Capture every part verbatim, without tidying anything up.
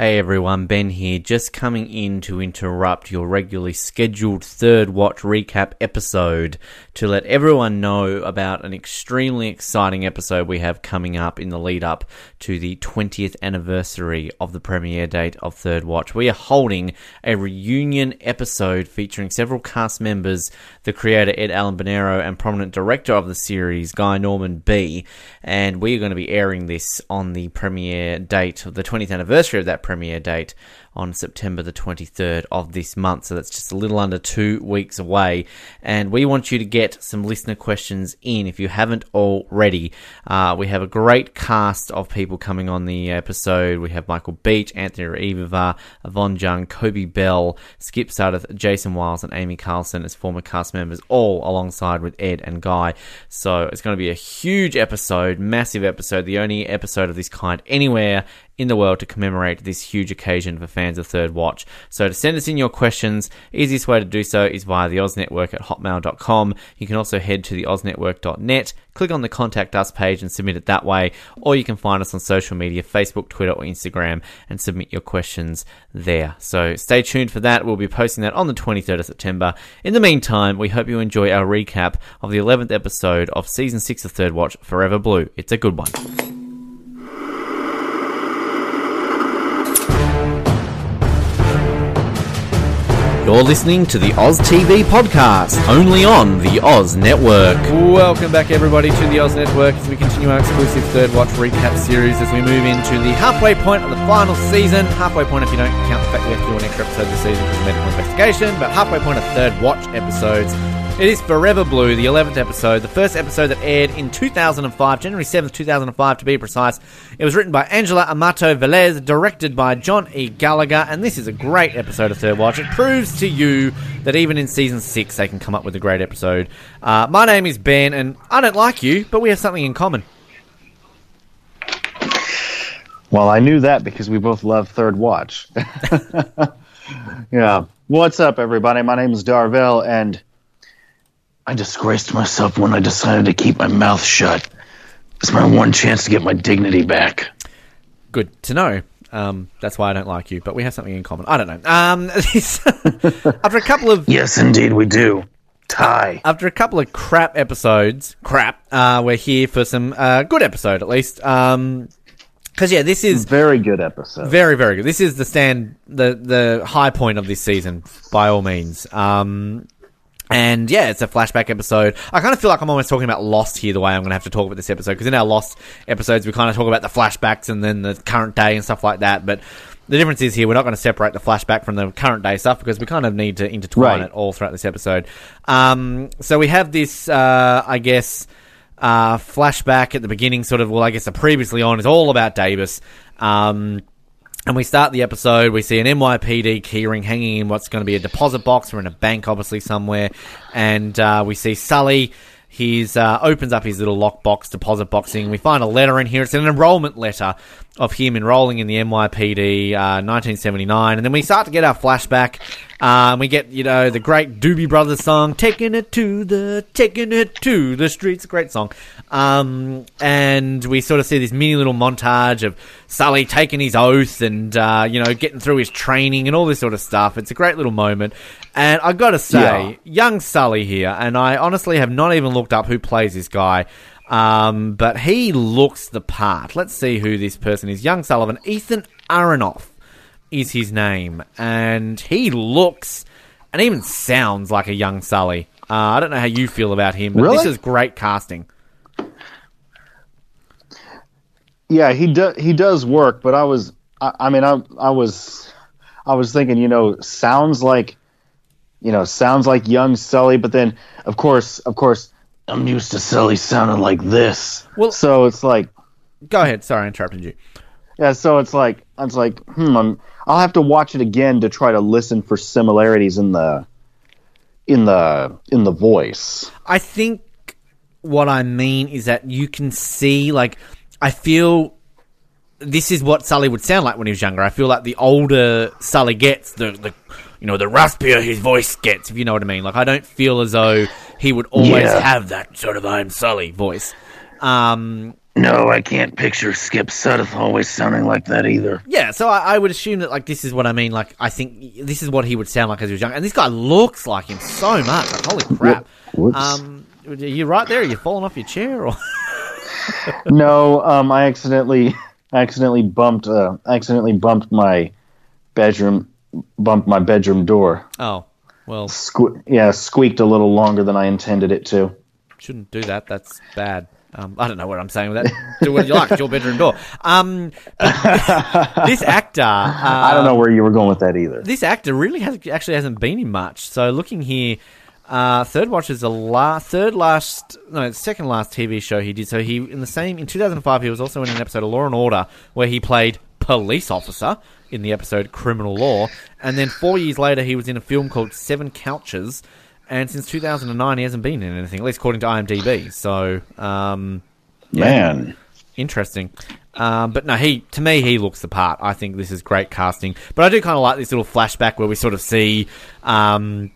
Hey everyone, Ben here, just coming in to interrupt your regularly scheduled Third Watch recap episode to let everyone know about an extremely exciting episode we have coming up in the lead up to the twentieth anniversary of the premiere date of Third Watch. We are holding a reunion episode featuring several cast members, the creator Ed Allen Bonero and prominent director of the series, Guy Norman B, and we are going to be airing this on the premiere date of the twentieth anniversary of that premiere premiere date on September the twenty-third of this month, so that's just a little under two weeks away, and we want you to get some listener questions in if you haven't already. Uh, we have a great cast of people coming on the episode. We have Michael Beach, Anthony Reeveva, Avon Jung, Kobe Bell, Skip Sardeth, Jason Wiles and Amy Carlson as former cast members, all alongside with Ed and Guy. So it's going to be a huge episode, massive episode, the only episode of this kind anywhere in the world to commemorate this huge occasion for fans of Third Watch. So to send us in your questions, easiest way to do so is via the Oz Network at hotmail dot com. You can also head to the oz network dot net, click on the Contact Us page and submit it that way, or you can find us on social media, Facebook, Twitter or Instagram, and submit your questions there. So stay tuned for that. We'll be posting that on the twenty-third of September. In the meantime, we hope you enjoy our recap of the eleventh episode of Season six of Third Watch, Forever Blue. It's a good one. You're listening to the Oz T V podcast, only on the Oz Network. Welcome back, everybody, to the Oz Network as we continue our exclusive Third Watch recap series as we move into the halfway point of the final season. Halfway point, if you don't count the fact we have to do an extra episode this season for the medical investigation, but halfway point of Third Watch episodes. It is Forever Blue, the eleventh episode, the first episode that aired in two thousand five, January seventh, two thousand five to be precise. It was written by Angela Amato Velez, directed by John E. Gallagher, and this is a great episode of Third Watch. It proves to you that even in Season six they can come up with a great episode. Uh, my name is Ben, and I don't like you, but we have something in common. Well, I knew that because we both love Third Watch. Yeah. What's up, everybody? My name is Darvell, and I disgraced myself when I decided to keep my mouth shut. It's my one chance to get my dignity back. Good to know. Um, that's why I don't like you, but we have something in common. I don't know. Um, after a couple of... Yes, indeed, we do. Tie. After a couple of crap episodes, crap, uh, we're here for some uh, good episode, at least. Um... Because, yeah, this is... Very good episode. Very, very good. This is the stand, the, the high point of this season, by all means. Um... And, yeah, it's a flashback episode. I kind of feel like I'm almost talking about Lost here, the way I'm going to have to talk about this episode, because in our Lost episodes, we kind of talk about the flashbacks and then the current day and stuff like that. But the difference is here, we're not going to separate the flashback from the current day stuff, because we kind of need to intertwine right. it all throughout this episode. Um, so we have this, uh, I guess, uh, flashback at the beginning, sort of, well, I guess the previously on is all about Davis. Um And we start the episode, we see an N Y P D keyring hanging in what's going to be a deposit box. We're in a bank, obviously, somewhere. And uh, we see Sully, he's uh, opens up his little lockbox, deposit boxing. We find a letter in here. It's an enrollment letter of him enrolling in the N Y P D, uh, nineteen seventy-nine. And then we start to get our flashback. Um, we get, you know, the great Doobie Brothers song, Taking It to the, Taking It to the Streets. Great song. Um, and we sort of see this mini little montage of Sully taking his oath and, uh, you know, getting through his training and all this sort of stuff. It's a great little moment. And I gotta say, yeah. young Sully here, and I honestly have not even looked up who plays this guy. Um, but he looks the part. Let's see who this person is. Young Sullivan, Ethan Aronoff is his name, and he looks and even sounds like a young Sully. Uh, I don't know how you feel about him, but really? This is great casting. Yeah, he does. He does work, but I was, I, I mean, I, I was, I was thinking, you know, sounds like, you know, sounds like young Sully, but then, of course, of course, I'm used to Sully sounding like this. Well, so it's like, go ahead. Sorry, I interrupted you. Yeah, so it's like, it's like, hmm, I'm. I'll have to watch it again to try to listen for similarities in the in the in the voice. I think what I mean is that you can see, like, I feel this is what Sully would sound like when he was younger. I feel like the older Sully gets, the, the you know, the raspier his voice gets, if you know what I mean. Like, I don't feel as though he would always yeah. have that sort of I'm Sully voice. Um, No, I can't picture Skip Sutter always sounding like that either. Yeah, so I, I would assume that, like, this is what I mean. Like, I think this is what he would sound like as he was young. And this guy looks like him so much. Like, holy crap. Whoops. Um, are you right there? Are you falling off your chair? Or no, um, I accidentally accidentally bumped uh, accidentally bumped my bedroom bumped my bedroom door. Oh, well. Sque- yeah, squeaked a little longer than I intended it to. Shouldn't do that. That's bad. Um, I don't know what I'm saying with that. Do what you like. It's your bedroom door. Um, this actor... Uh, I don't know where you were going with that either. This actor really has, actually hasn't been in much. So looking here, uh, Third Watch is the la- third last... No, second last T V show he did. So he in the same... In two thousand five, he was also in an episode of Law and Order where he played police officer in the episode Criminal Law. And then four years later, he was in a film called Seven Couches. And since two thousand nine, he hasn't been in anything, at least according to IMDb. So, um, yeah. Man. Interesting. Um, but no, he to me, he looks the part. I think this is great casting. But I do kind of like this little flashback where we sort of see, um,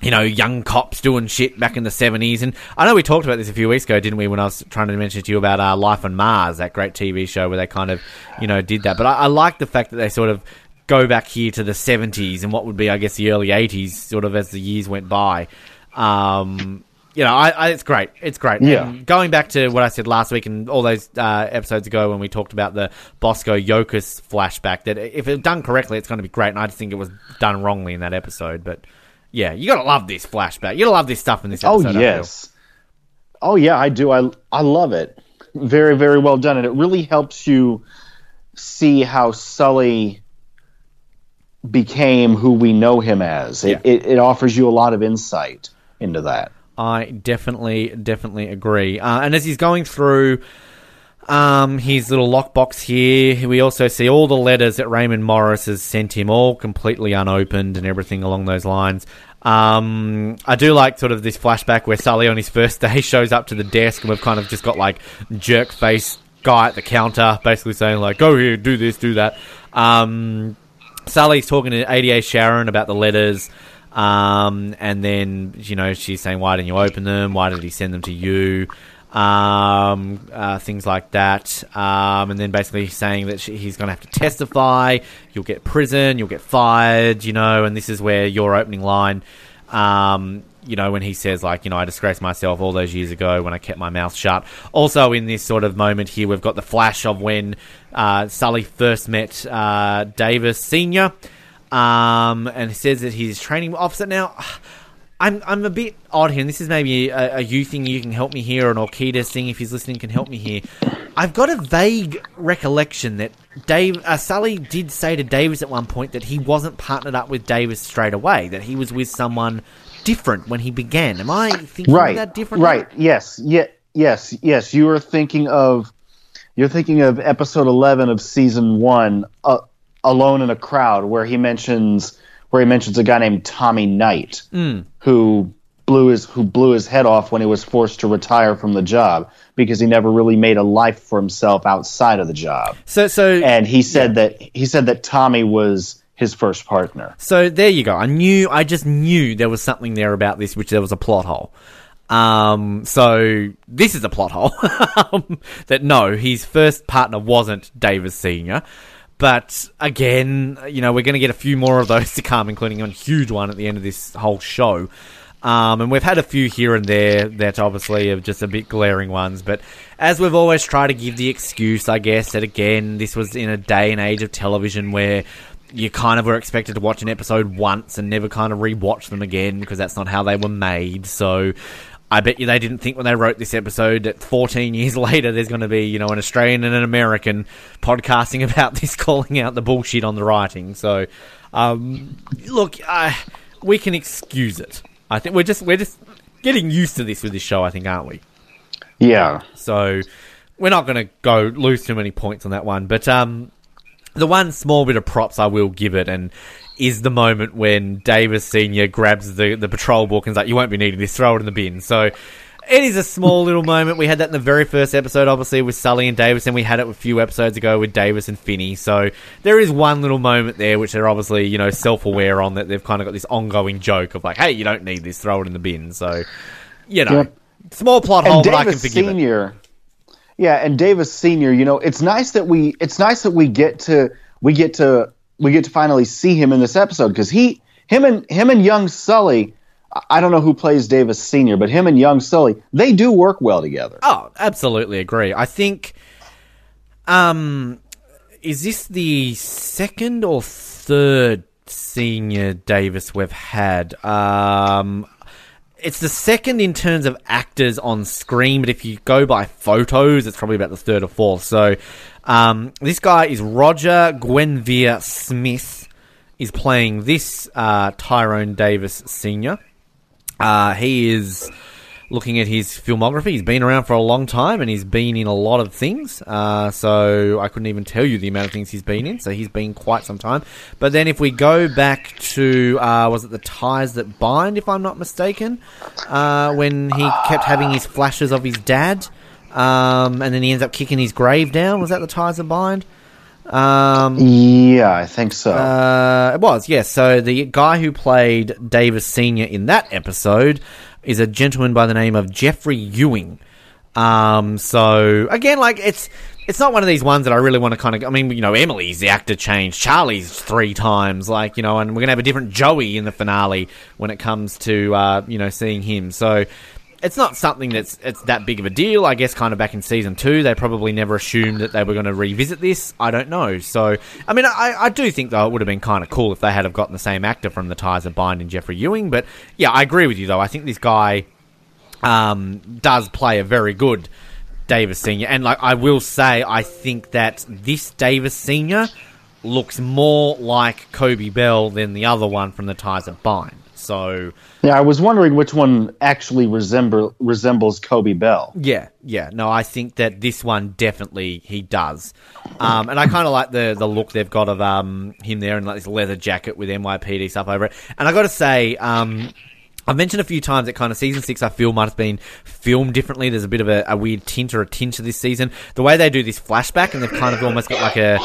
you know, young cops doing shit back in the seventies. And I know we talked about this a few weeks ago, didn't we, when I was trying to mention to you about uh, Life on Mars, that great T V show where they kind of, you know, did that. But I, I like the fact that they sort of go back here to the seventies and what would be, I guess, the early eighties, sort of as the years went by. Um, you know, I, I, it's great. It's great. Yeah. And going back to what I said last week and all those uh, episodes ago when we talked about the Bosco Jokas flashback, that if it's done correctly, it's going to be great. And I just think it was done wrongly in that episode. But, yeah, you got to love this flashback. You got to love this stuff in this episode. Oh, yes. Oh, yeah, I do. I, I love it. Very, very well done. And it really helps you see how Sully became who we know him as. It, yeah. it it offers you a lot of insight into that. I definitely, definitely agree. Uh, and as he's going through um, his little lockbox here, we also see all the letters that Raymond Morris has sent him, all completely unopened and everything along those lines. Um, I do like sort of this flashback where Sully on his first day shows up to the desk and we've kind of just got like jerk face guy at the counter basically saying like, go here, do this, do that. Um... Sully's talking to A D A Sharon about the letters, um, and then, you know, she's saying, why didn't you open them? Why did he send them to you? Um, uh, things like that. Um, and then basically saying that she, he's going to have to testify, you'll get prison, you'll get fired, you know, and this is where your opening line, um, you know, when he says, like, you know, I disgraced myself all those years ago when I kept my mouth shut. Also, in this sort of moment here, we've got the flash of when uh, Sully first met uh, Davis Senior, um, and he says that he's training officer. Now, I'm I'm a bit odd here, and this is maybe a, a you thing. You can help me here, or an Orkita thing, if he's listening, can help me here. I've got a vague recollection that Dave uh, Sully did say to Davis at one point that he wasn't partnered up with Davis straight away, that he was with someone different when he began. Am I thinking right, of that differently? Right. Yes. Yeah, yes. Yes. You are thinking of. You're thinking of episode eleven of season one, uh, "Alone in a Crowd," where he mentions where he mentions a guy named Tommy Knight mm. who blew his who blew his head off when he was forced to retire from the job because he never really made a life for himself outside of the job. So, so and he said yeah. that he said that Tommy was his first partner. So there you go. I knew. I just knew there was something there about this, which there was a plot hole. Um. So this is a plot hole. um, that no, his first partner wasn't Davis Senior. But again, you know, we're going to get a few more of those to come, including a huge one at the end of this whole show. Um, and we've had a few here and there that obviously are just a bit glaring ones. But as we've always tried to give the excuse, I guess, that again, this was in a day and age of television where you kind of were expected to watch an episode once and never kind of re-watch them again because that's not how they were made. So I bet you they didn't think when they wrote this episode that fourteen years later there's going to be, you know, an Australian and an American podcasting about this, calling out the bullshit on the writing. So, um, look, uh, we can excuse it. I think we're just we're just getting used to this with this show, I think, aren't we? Yeah. So we're not going to go lose too many points on that one, but um. The one small bit of props I will give it and is the moment when Davis Senior grabs the, the patrol book and is like, you won't be needing this, throw it in the bin. So it is a small little moment. We had that in the very first episode, obviously, with Sully and Davis, and we had it a few episodes ago with Davis and Finney. So there is one little moment there which they're obviously, you know, self-aware on, that they've kind of got this ongoing joke of like, hey, you don't need this, throw it in the bin. So, you know, yeah. small plot hole, and but Davis I can forgive Senior it. Yeah, and Davis Senior, you know, it's nice that we it's nice that we get to we get to we get to finally see him in this episode, because he him and him and young Sully, I don't know who plays Davis Senior, but him and young Sully, they do work well together. Oh, absolutely agree. I think, um, is this the second or third Senior Davis we've had? Um, it's the second in terms of actors on screen, but if you go by photos, it's probably about the third or fourth. So, um, this guy is Roger Gwenvere Smith, is playing this uh, Tyrone Davis Senior Uh, he is looking at his filmography. He's been around for a long time, and he's been in a lot of things. Uh, so I couldn't even tell you the amount of things he's been in. So he's been quite some time. But then if we go back to, uh, was it The Ties That Bind, if I'm not mistaken, uh, when he kept having his flashes of his dad, um, and then he ends up kicking his grave down. Was that The Ties That Bind? Um, yeah, I think so. Uh, it was, yes. Yeah. So the guy who played Davis Senior in that episode is a gentleman by the name of Jeffrey Ewing. Um, so again, like it's it's not one of these ones that I really want to kind of. I mean, you know, Emily's the actor changed, Charlie's three times, like you know, and we're gonna have a different Joey in the finale when it comes to uh, you know seeing him. So it's not something that's it's that big of a deal. I guess kind of back in season two, they probably never assumed that they were going to revisit this. I don't know. So, I mean, I, I do think, though, it would have been kind of cool if they had have gotten the same actor from The Ties That Bind and Jeffrey Ewing. But, yeah, I agree with you, though. I think this guy um, does play a very good Davis Senior And, like, I will say, I think that this Davis Senior looks more like Kobe Bell than the other one from The Ties That Bind. So yeah, I was wondering which one actually resemble, resembles Kobe Bell. Yeah, yeah. No, I think that this one definitely he does. Um, and I kind of like the the look they've got of um, him there in like this leather jacket with N Y P D stuff over it. And I got to say, um, I've mentioned a few times that kind of season six I feel might have been filmed differently. There's a bit of a, a weird tint or a tinge to this season. The way they do this flashback and they've kind of almost got like a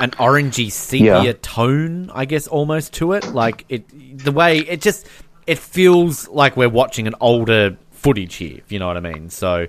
an orangey sepia yeah. tone, I guess, almost to it. Like it, the way it just it feels like we're watching an older footage here. If you know what I mean. So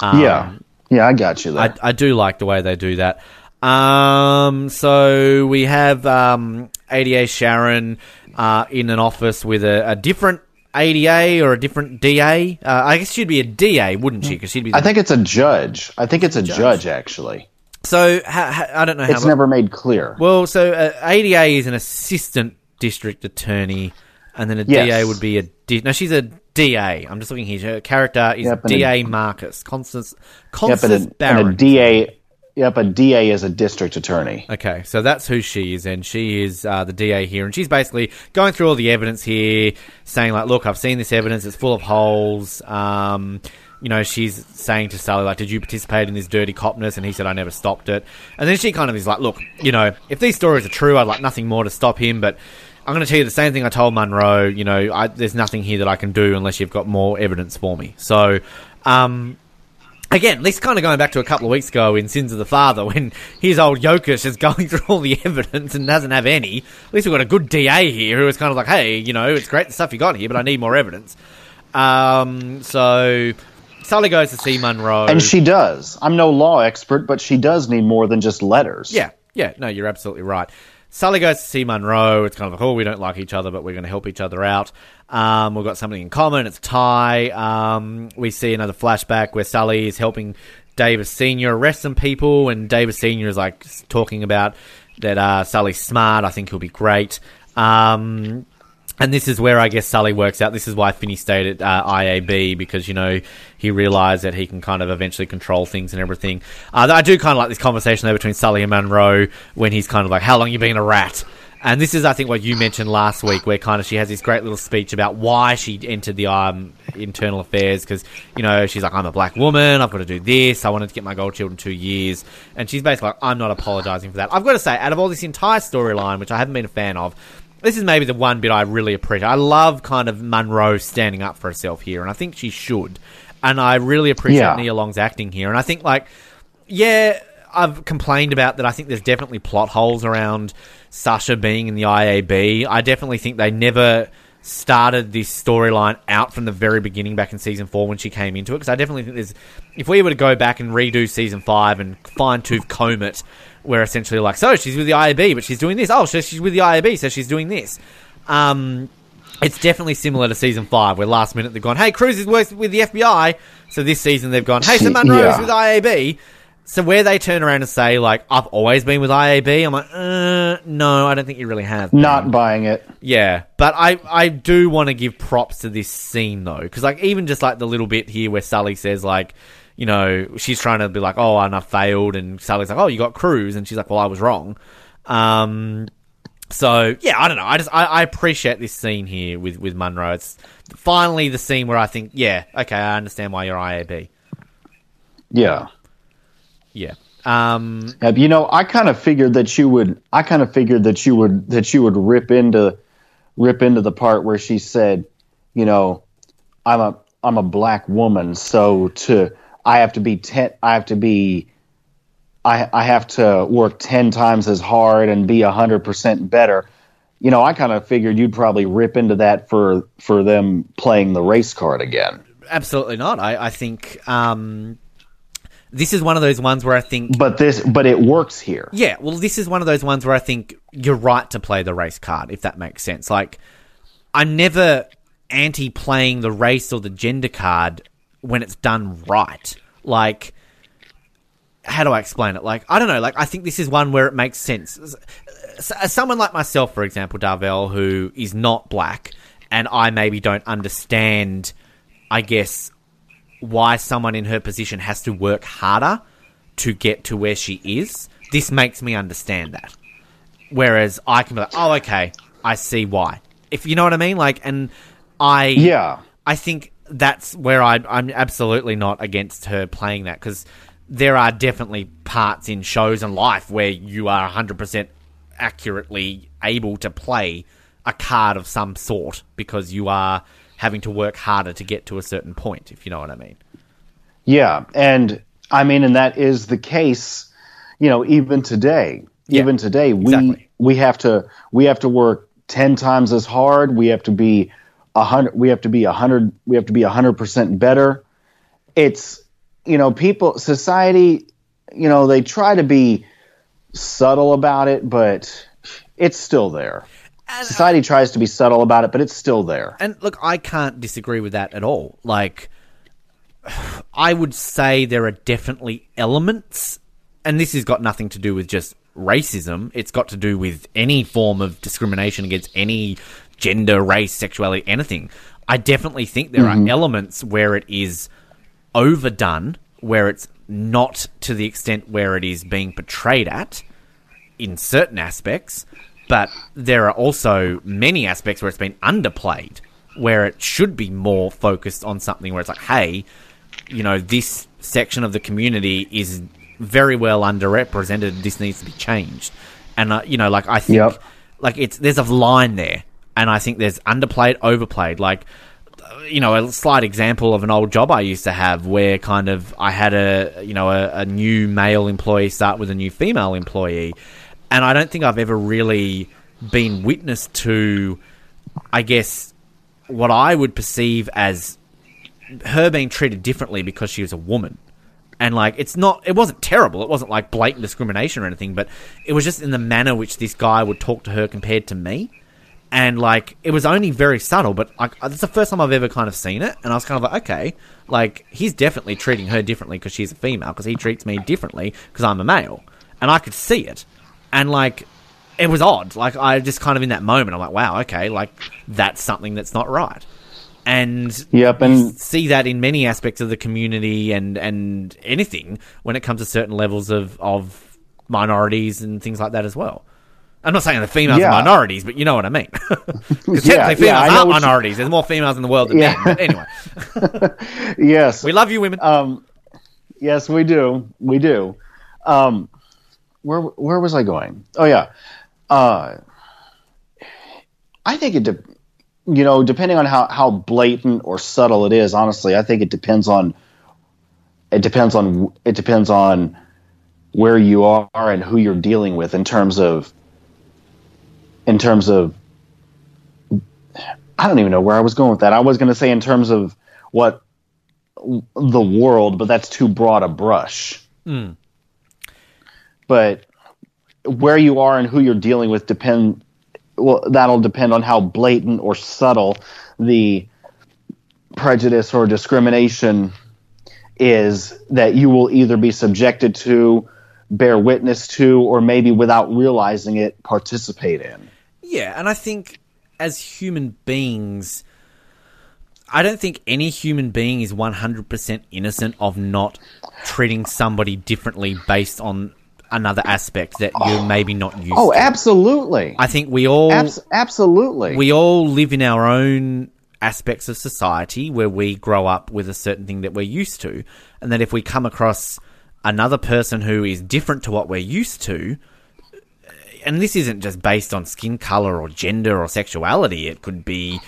um, yeah, yeah, I got you there. I, I do like the way they do that. Um, so we have um, A D A Sharon uh, in an office with a, a different A D A or a different D A? Uh, I guess she'd be a D A, wouldn't she? 'Cause she'd be the- I think it's a judge. I think it's a judge, judge actually. So, ha- ha- I don't know how... It's much- never made clear. Well, so uh, A D A is an assistant district attorney, and then a yes. D A would be a... Di- no, she's a D A. I'm just looking here. Her character is yep, D A a- Marcus. Constance, Constance yep, a, Barron. And a D A... Yep, a D A is a district attorney. Okay, so that's who she is, and she is uh, the D A here, and she's basically going through all the evidence here, saying, like, look, I've seen this evidence, it's full of holes. Um, you know, she's saying to Sully, like, did you participate in this dirty copness? And he said, I never stopped it. And then she kind of is like, look, you know, if these stories are true, I'd like nothing more to stop him, but I'm going to tell you the same thing I told Monroe. You know, I, there's nothing here that I can do unless you've got more evidence for me. So, um... Again, this kind of going back to a couple of weeks ago in Sins of the Father when his old Jokic is going through all the evidence and doesn't have any. At least we've got a good D A here who is kind of like, hey, you know, it's great the stuff you got here, but I need more evidence. Um, so Sully goes to see Monroe. And she does. I'm no law expert, but she does need more than just letters. Yeah, yeah. No, you're absolutely right. Sully goes to see Monroe. It's kind of like, oh, we don't like each other, but we're going to help each other out. Um, we've got something in common. It's a tie. Um, we see another flashback where Sully is helping Davis Senior arrest some people, and Davis Senior is like talking about that uh, Sully's smart. I think he'll be great. Um, and this is where I guess Sully works out. This is why Finney stayed at uh, I A B, because, you know, he realised that he can kind of eventually control things and everything. Uh, I do kind of like this conversation there between Sully and Monroe when he's kind of like, how long you been a rat? And this is, I think, what you mentioned last week, where kind of she has this great little speech about why she entered the um, internal affairs, because, you know, she's like, I'm a black woman, I've got to do this, I wanted to get my gold shield in two years. And she's basically like, I'm not apologising for that. I've got to say, out of all this entire storyline, which I haven't been a fan of, this is maybe the one bit I really appreciate. I love kind of Monroe standing up for herself here, and I think she should. And I really appreciate yeah. Nia Long's acting here. And I think, like, yeah, I've complained about that. I think there's definitely plot holes around Sasha being in the I A B. I definitely think they never started this storyline out from the very beginning back in season four when she came into it, because I definitely think there's, if we were to go back and redo season five and fine-tooth comb it, where essentially like, so she's with the I A B, but she's doing this. Oh, so she's with the I A B, so she's doing this. Um, it's definitely similar to season five, where last minute they've gone, hey, Cruz is working with the F B I. So this season they've gone, hey, so Monroe yeah. is with I A B. So where they turn around and say, like, I've always been with I A B, I'm like, uh, no, I don't think you really have. Been. Not buying it. Yeah. But I, I do want to give props to this scene, though. Because, like, even just, like, the little bit here where Sully says, like, you know, she's trying to be like, oh, and I failed. And Sully's like, oh, you got Cruz. And she's like, well, I was wrong. Um, so, yeah, I don't know. I just I, I appreciate this scene here with, with Monroe. It's finally the scene where I think, yeah, okay, I understand why you're I A B. Yeah. Yeah. Um, you know, I kind of figured that you would. I kind of figured that you would that you would rip into, rip into the part where she said, you know, I'm a I'm a black woman, so to I have to be ten. I have to be. I I have to work ten times as hard and be a hundred percent better. You know, I kind of figured you'd probably rip into that for for them playing the race card again. Absolutely not. I I think. Um, This is one of those ones where I think... But this, but it works here. Yeah, well, this is one of those ones where I think you're right to play the race card, if that makes sense. Like, I'm never anti-playing the race or the gender card when it's done right. Like, how do I explain it? Like, I don't know. Like, I think this is one where it makes sense. As someone like myself, for example, Darvell, who is not black, and I maybe don't understand, I guess... why someone in her position has to work harder to get to where she is. This makes me understand that. Whereas I can be like, oh, okay, I see why. If you know what I mean? Like, and I... Yeah. I think that's where I, I'm absolutely not against her playing that, because there are definitely parts in shows and life where you are one hundred percent accurately able to play a card of some sort because you are... having to work harder to get to a certain point, if you know what I mean. Yeah, and I mean, and that is the case, you know, even today. Yeah, even today, we exactly. we have to we have to work ten times as hard. We have to be a hundred. We have to be a hundred. We have to be a hundred percent better. It's, you know, people, society, you know, they try to be subtle about it, but it's still there. And Society I, tries to be subtle about it, but it's still there. And look, I can't disagree with that at all. Like, I would say there are definitely elements, and this has got nothing to do with just racism. It's got to do with any form of discrimination against any gender, race, sexuality, anything. I definitely think there mm-hmm. are elements where it is overdone, where it's not to the extent where it is being portrayed at in certain aspects. But there are also many aspects where it's been underplayed, where it should be more focused on something where it's like, hey, you know, this section of the community is very well underrepresented. This needs to be changed. And, uh, you know, like I think yep. like it's there's a line there. And I think there's underplayed, overplayed. Like, you know, a slight example of an old job I used to have where kind of I had a, you know, a, a new male employee start with a new female employee. And I don't think I've ever really been witness to, I guess, what I would perceive as her being treated differently because she was a woman. And, like, it's not... It wasn't terrible. It wasn't, like, blatant discrimination or anything, but it was just in the manner which this guy would talk to her compared to me. And, like, it was only very subtle, but like it's the first time I've ever kind of seen it. And I was kind of like, okay, like, he's definitely treating her differently because she's a female, because he treats me differently because I'm a male. And I could see it. And, like, it was odd. Like, I just kind of in that moment, I'm like, wow, okay, like, that's something that's not right. And, yep, and you see that in many aspects of the community and, and anything when it comes to certain levels of, of minorities and things like that as well. I'm not saying the females yeah. are minorities, but you know what I mean. Because yeah, technically females yeah, aren't minorities. You... There's more females in the world than yeah. men. But anyway. Yes. We love you, women. Um, yes, we do. We do. Um Where where was I going? Oh yeah, uh, I think it, de- you know, depending on how, how blatant or subtle it is. Honestly, I think it depends on it depends on it depends on where you are and who you're dealing with in terms of in terms of I don't even know where I was going with that. I was going to say in terms of what the world, but that's too broad a brush. Mm. But where you are and who you're dealing with depend. Well, that'll depend on how blatant or subtle the prejudice or discrimination is that you will either be subjected to, bear witness to, or maybe without realizing it, participate in. Yeah, and I think as human beings, I don't think any human being is one hundred percent innocent of not treating somebody differently based on another aspect that you're oh. maybe not used oh, to. Oh, absolutely. I think we all... Abs- absolutely. We all live in our own aspects of society where we grow up with a certain thing that we're used to, and that if we come across another person who is different to what we're used to, and this isn't just based on skin colour or gender or sexuality, it could be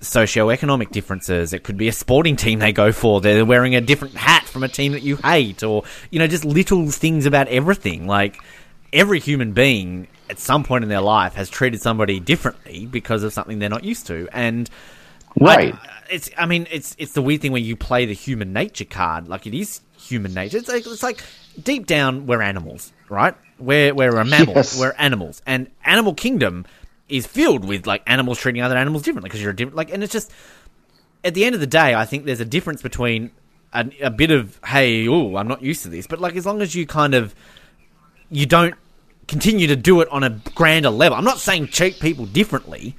socioeconomic differences, it could be a sporting team they go for, they're wearing a different hat from a team that you hate, or, you know, just little things about everything. Like, every human being at some point in their life has treated somebody differently because of something they're not used to. And right, I, it's I mean it's it's the weird thing when you play the human nature card. Like, it is human nature. It's like, it's like deep down we're animals, right? We're we're a mammal. Yes. We're animals, and Animal Kingdom is filled with, like, animals treating other animals differently because you're a different, like, and it's just, at the end of the day, I think there's a difference between a, a bit of, hey, ooh, I'm not used to this, but, like, as long as you kind of, you don't continue to do it on a grander level. I'm not saying treat people differently.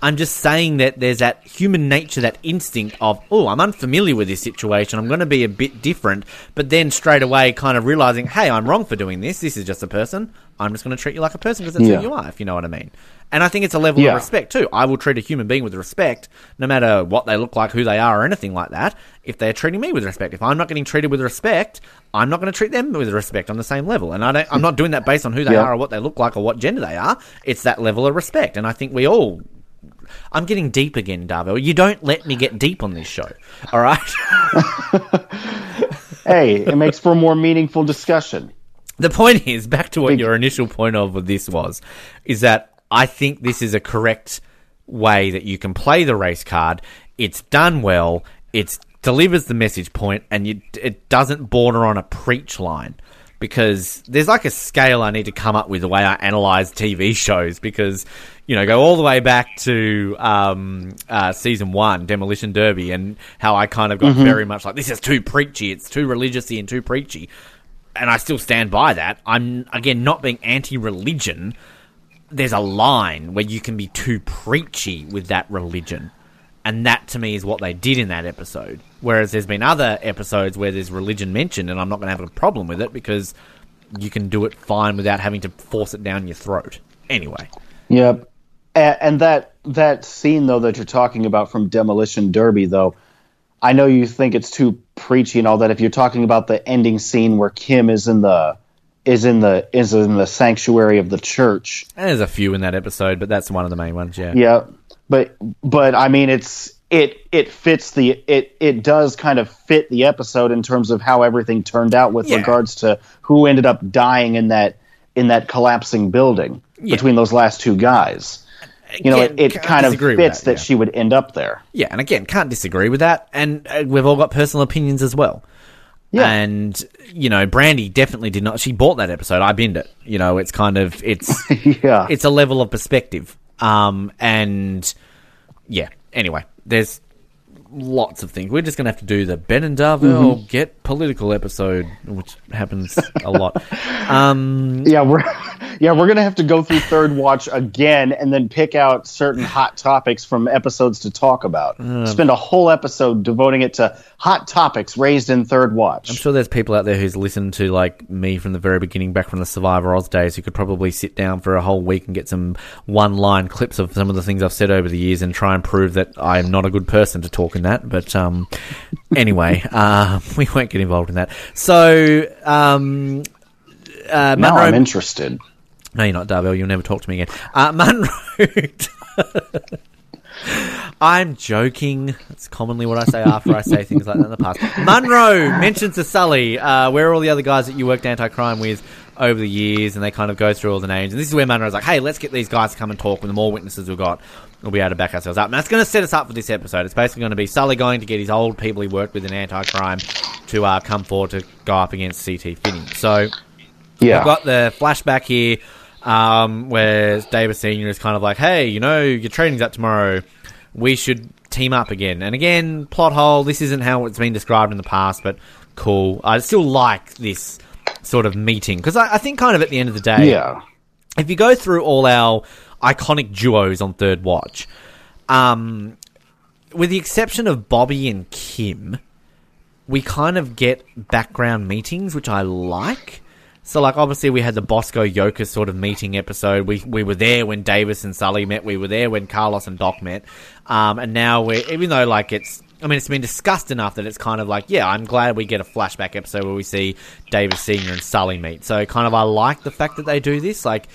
I'm just saying that there's that human nature, that instinct of, oh, I'm unfamiliar with this situation, I'm going to be a bit different, but then straight away kind of realising, hey, I'm wrong for doing this, this is just a person, I'm just going to treat you like a person because that's yeah. who you are, if you know what I mean. And I think it's a level yeah. of respect too. I will treat a human being with respect no matter what they look like, who they are, or anything like that, if they're treating me with respect. If I'm not getting treated with respect, I'm not going to treat them with respect on the same level. And I don't, I'm not doing that based on who they yeah. are or what they look like or what gender they are. It's that level of respect. And I think we all... I'm getting deep again, Darvell. You don't let me get deep on this show, all right? Hey, it makes for a more meaningful discussion. The point is, back to what Big- your initial point of this was, is that I think this is a correct way that you can play the race card. It's done well, it delivers the message point, and you, it doesn't border on a preach line. Because there's like a scale I need to come up with the way I analyse T V shows, because, you know, go all the way back to um, uh, season one, Demolition Derby, and how I kind of got mm-hmm. very much like, this is too preachy, it's too religious-y and too preachy. And I still stand by that. I'm, again, not being anti-religion. There's a line where you can be too preachy with that religion. And that, to me, is what they did in that episode. Whereas there's been other episodes where there's religion mentioned, and I'm not going to have a problem with it because you can do it fine without having to force it down your throat. Anyway. Yep. And that that scene, though, that you're talking about from Demolition Derby, though, I know you think it's too preachy and all that. If you're talking about the ending scene where Kim is in the is in the is in the sanctuary of the church, and there's a few in that episode, but that's one of the main ones. Yeah. Yeah. But but I mean it's it it fits the it it does kind of fit the episode in terms of how everything turned out with yeah. regards to who ended up dying in that in that collapsing building yeah. between those last two guys. You know, again, it, it kind of fits that, that yeah. she would end up there. Yeah, and again, can't disagree with that. And uh, we've all got personal opinions as well. Yeah. And, you know, Brandy definitely did not. She bought that episode. I binned it. You know, it's kind of it's yeah. it's a level of perspective. Um, and yeah, anyway, there's lots of things. We're just going to have to do the Ben and Darvell mm-hmm. get political episode, which happens a lot. Um, yeah, we're, yeah, we're going to have to go through Third Watch again and then pick out certain hot topics from episodes to talk about. Uh, Spend a whole episode devoting it to hot topics raised in Third Watch. I'm sure there's people out there who's listened to, like, me from the very beginning, back from the Survivor Oz days, who could probably sit down for a whole week and get some one-line clips of some of the things I've said over the years and try and prove that I'm not a good person to talk in that. But um, anyway, uh, we won't get involved in that. So um, uh, Monroe... Now I'm interested. No, you're not, Darvell. You'll never talk to me again. Uh, Monroe... I'm joking. That's commonly what I say after I say things like that in the past. Monroe mentions to Sully, uh, where are all the other guys that you worked anti-crime with? over the years, and they kind of go through all the names. And this is where Monroe's like, hey, let's get these guys to come and talk. When the more witnesses we've got, we'll be able to back ourselves up. And that's going to set us up for this episode. It's basically going to be Sully going to get his old people he worked with in anti-crime to uh, come forward to go up against C T Finney. So yeah. We've got the flashback here um, where Davis Senior is kind of like, hey, you know, your training's up tomorrow. We should team up again. And again, plot hole. This isn't how it's been described in the past, but cool. I still like this sort of meeting because I, I think kind of at the end of the day, yeah. If you go through all our iconic duos on Third Watch, um, with the exception of Bobby and Kim, we kind of get background meetings, which I like. So, like, obviously we had the Bosco Yoka sort of meeting episode. We we were there when Davis and Sully met. We were there when Carlos and Doc met. Um, and now we're, even though, like, it's, I mean, it's been discussed enough that it's kind of like, yeah, I'm glad we get a flashback episode where we see Davis Senior and Sully meet. So, kind of, I like the fact that they do this. Like,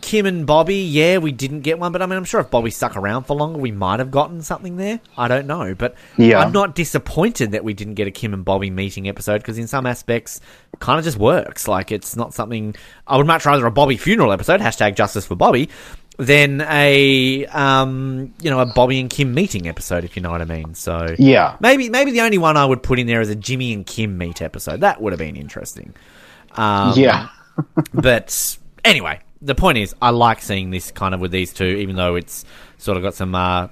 Kim and Bobby, yeah, we didn't get one. But, I mean, I'm sure if Bobby stuck around for longer, we might have gotten something there. I don't know. But yeah. I'm not disappointed that we didn't get a Kim and Bobby meeting episode because in some aspects, it kind of just works. Like, it's not something... I would much rather a Bobby funeral episode, hashtag justice for Bobby, than a, um, you know, a Bobby and Kim meeting episode, if you know what I mean. So yeah. Maybe maybe the only one I would put in there is a Jimmy and Kim meet episode. That would have been interesting. Um, yeah. But anyway... The point is, I like seeing this kind of with these two, even though it's sort of got some uh,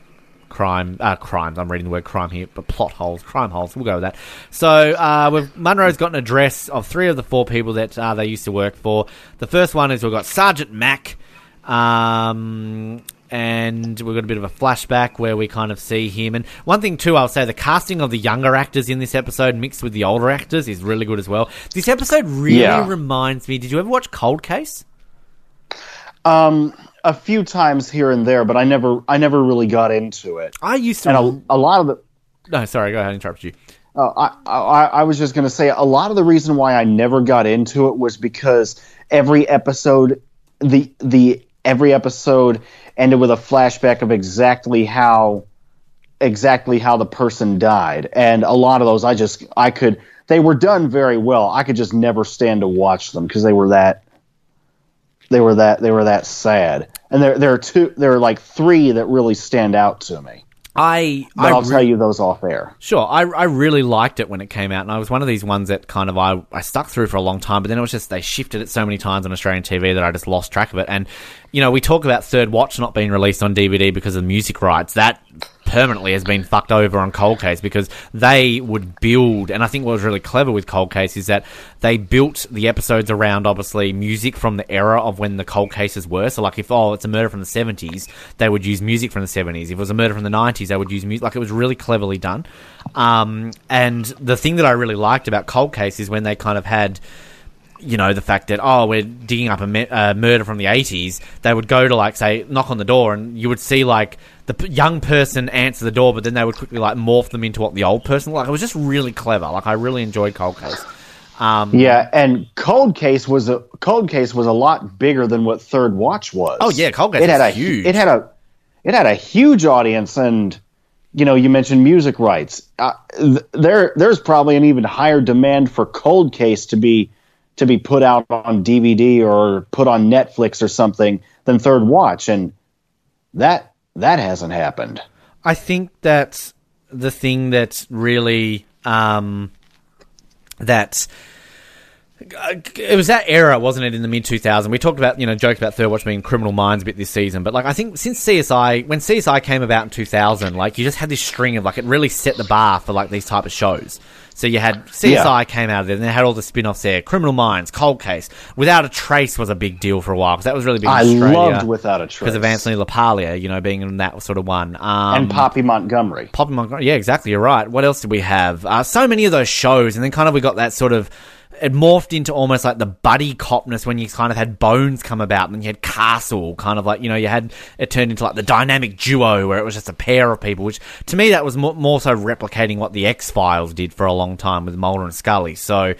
crime, uh, crimes. I'm reading the word crime here, but plot holes, crime holes. We'll go with that. So uh, we've, Munro's got an address of three of the four people that uh, they used to work for. The first one is we've got Sergeant Mack, um, and we've got a bit of a flashback where we kind of see him. And one thing, too, I'll say the casting of the younger actors in this episode mixed with the older actors is really good as well. This episode really yeah. reminds me... Did you ever watch Cold Case? Um, a few times here and there, but I never, I never really got into it. I used to, and a, a lot of the. No, sorry, go ahead, and interrupt you. Uh, I, I, I was just going to say a lot of the reason why I never got into it was because every episode, the the every episode ended with a flashback of exactly how, exactly how the person died, and a lot of those I just I could they were done very well. I could just never stand to watch them because they were that. They were that they were that sad, and there there are two there are like three that really stand out to me. I, I I'll re- tell you those off air. Sure, I I really liked it when it came out, and I was one of these ones that kind of I, I stuck through for a long time. But then it was just they shifted it so many times on Australian T V that I just lost track of it. And you know, we talk about Third Watch not being released on D V D because of music rights. That permanently has been fucked over on Cold Case because they would build, and I think what was really clever with Cold Case is that they built the episodes around obviously music from the era of when the cold cases were. So like if oh it's a murder from the seventies, they would use music from the seventies. If it was a murder from the nineties, they would use music. Like it was really cleverly done. Um, and the thing that I really liked about Cold Case is when they kind of had, you know, the fact that, oh, we're digging up a me- uh, murder from the eighties, they would go to, like, say, knock on the door, and you would see, like, the p- young person answer the door, but then they would quickly, like, morph them into what the old person looked like. It was just really clever. Like, I really enjoyed Cold Case. Um, yeah, and Cold Case was a Cold Case was a lot bigger than what Third Watch was. Oh, yeah, Cold Case it had was a, huge. It had a, it had a huge audience, and... You know, you mentioned music rights. Uh, th- there, there's probably an even higher demand for Cold Case to be to be put out on D V D or put on Netflix or something than Third Watch, and that that hasn't happened. I think that's the thing that's really um, that's. It was that era, wasn't it, in the mid two thousands? We talked about, you know, joked about Third Watch being Criminal Minds a bit this season, but, like, I think since C S I, when C S I came about in two thousand, like, you just had this string of, like, it really set the bar for, like, these type of shows. So you had C S I yeah. came out of there, and they had all the spin-offs there. Criminal Minds, Cold Case. Without a Trace was a big deal for a while, because that was really big in I Australia. I loved Without a Trace. Because of Anthony LaPaglia, you know, being in that sort of one. Um, and Poppy Montgomery. Poppy Montgomery, yeah, exactly, you're right. What else did we have? Uh, so many of those shows, and then kind of we got that sort of... It morphed into almost like the buddy copness when you kind of had Bones come about, and then you had Castle, kind of like, you know, you had it turned into like the dynamic duo where it was just a pair of people, which to me that was more, more so replicating what the X-Files did for a long time with Mulder and Scully. So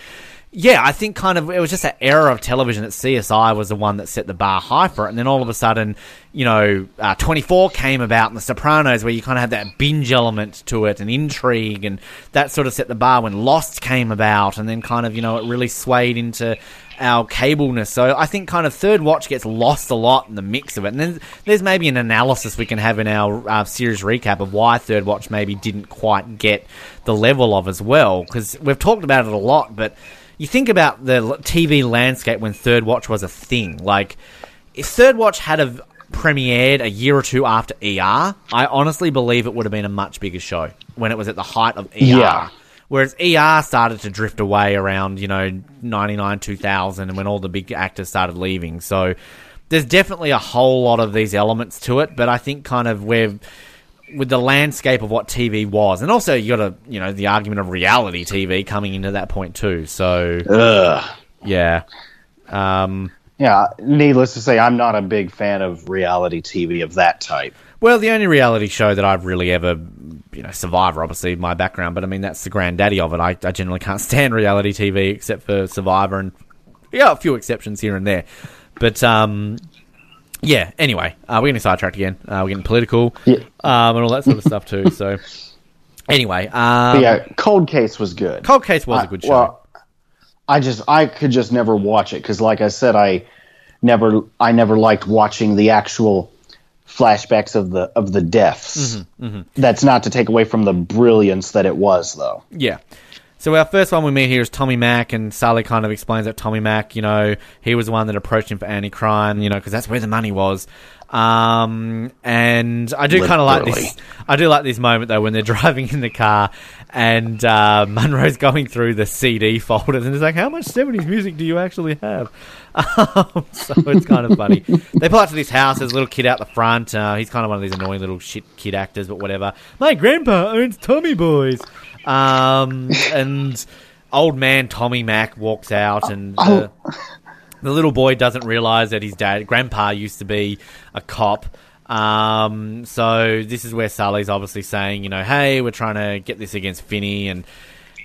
yeah, I think kind of it was just that era of television that C S I was the one that set the bar high for it. And then all of a sudden, you know, uh, twenty-four came about and The Sopranos, where you kind of had that binge element to it and intrigue, and that sort of set the bar when Lost came about. And then kind of, you know, it really swayed into our cableness. So I think kind of Third Watch gets lost a lot in the mix of it. And then there's maybe an analysis we can have in our uh, series recap of why Third Watch maybe didn't quite get the level of as well, because we've talked about it a lot, but... You think about the T V landscape when Third Watch was a thing. Like, if Third Watch had a premiered a year or two after E R, I honestly believe it would have been a much bigger show when it was at the height of E R. Yeah. Whereas E R started to drift away around, you know, ninety-nine, two thousand, and when all the big actors started leaving. So there's definitely a whole lot of these elements to it, but I think kind of we've... with the landscape of what T V was, and also you got a you know the argument of reality T V coming into that point too. So Ugh. yeah, um, yeah. Needless to say, I'm not a big fan of reality T V of that type. Well, the only reality show that I've really ever you know Survivor, obviously my background, but I mean that's the granddaddy of it. I, I generally can't stand reality T V except for Survivor, and yeah, a few exceptions here and there, but. Um, Yeah, anyway, uh, we're getting sidetracked again. Uh, we're getting political yeah. um, and all that sort of stuff too. So, anyway. Um, yeah, Cold Case was good. Cold Case was I, a good show. Well, I just I could just never watch it because, like I said, I never I never liked watching the actual flashbacks of the of the deaths. Mm-hmm, mm-hmm. That's not to take away from the brilliance that it was, though. Yeah. So our first one we meet here is Tommy Mack, and Sully kind of explains that Tommy Mack, you know, he was the one that approached him for anti-crime, you know, because that's where the money was. Um, and I do kind of like this. I do like this moment though when they're driving in the car, and uh, Monroe's going through the C D folders, and it's like, "How much seventies music do you actually have?" Um, so it's kind of funny. They pull up to this house. There's a little kid out the front. Uh, he's kind of one of these annoying little shit kid actors, but whatever. My grandpa owns Tommy Boys. Um, and old man Tommy Mack walks out, and uh, the little boy doesn't realise that his dad, grandpa, used to be a cop. Um, so this is where Sully's obviously saying, you know, hey, we're trying to get this against Finney, and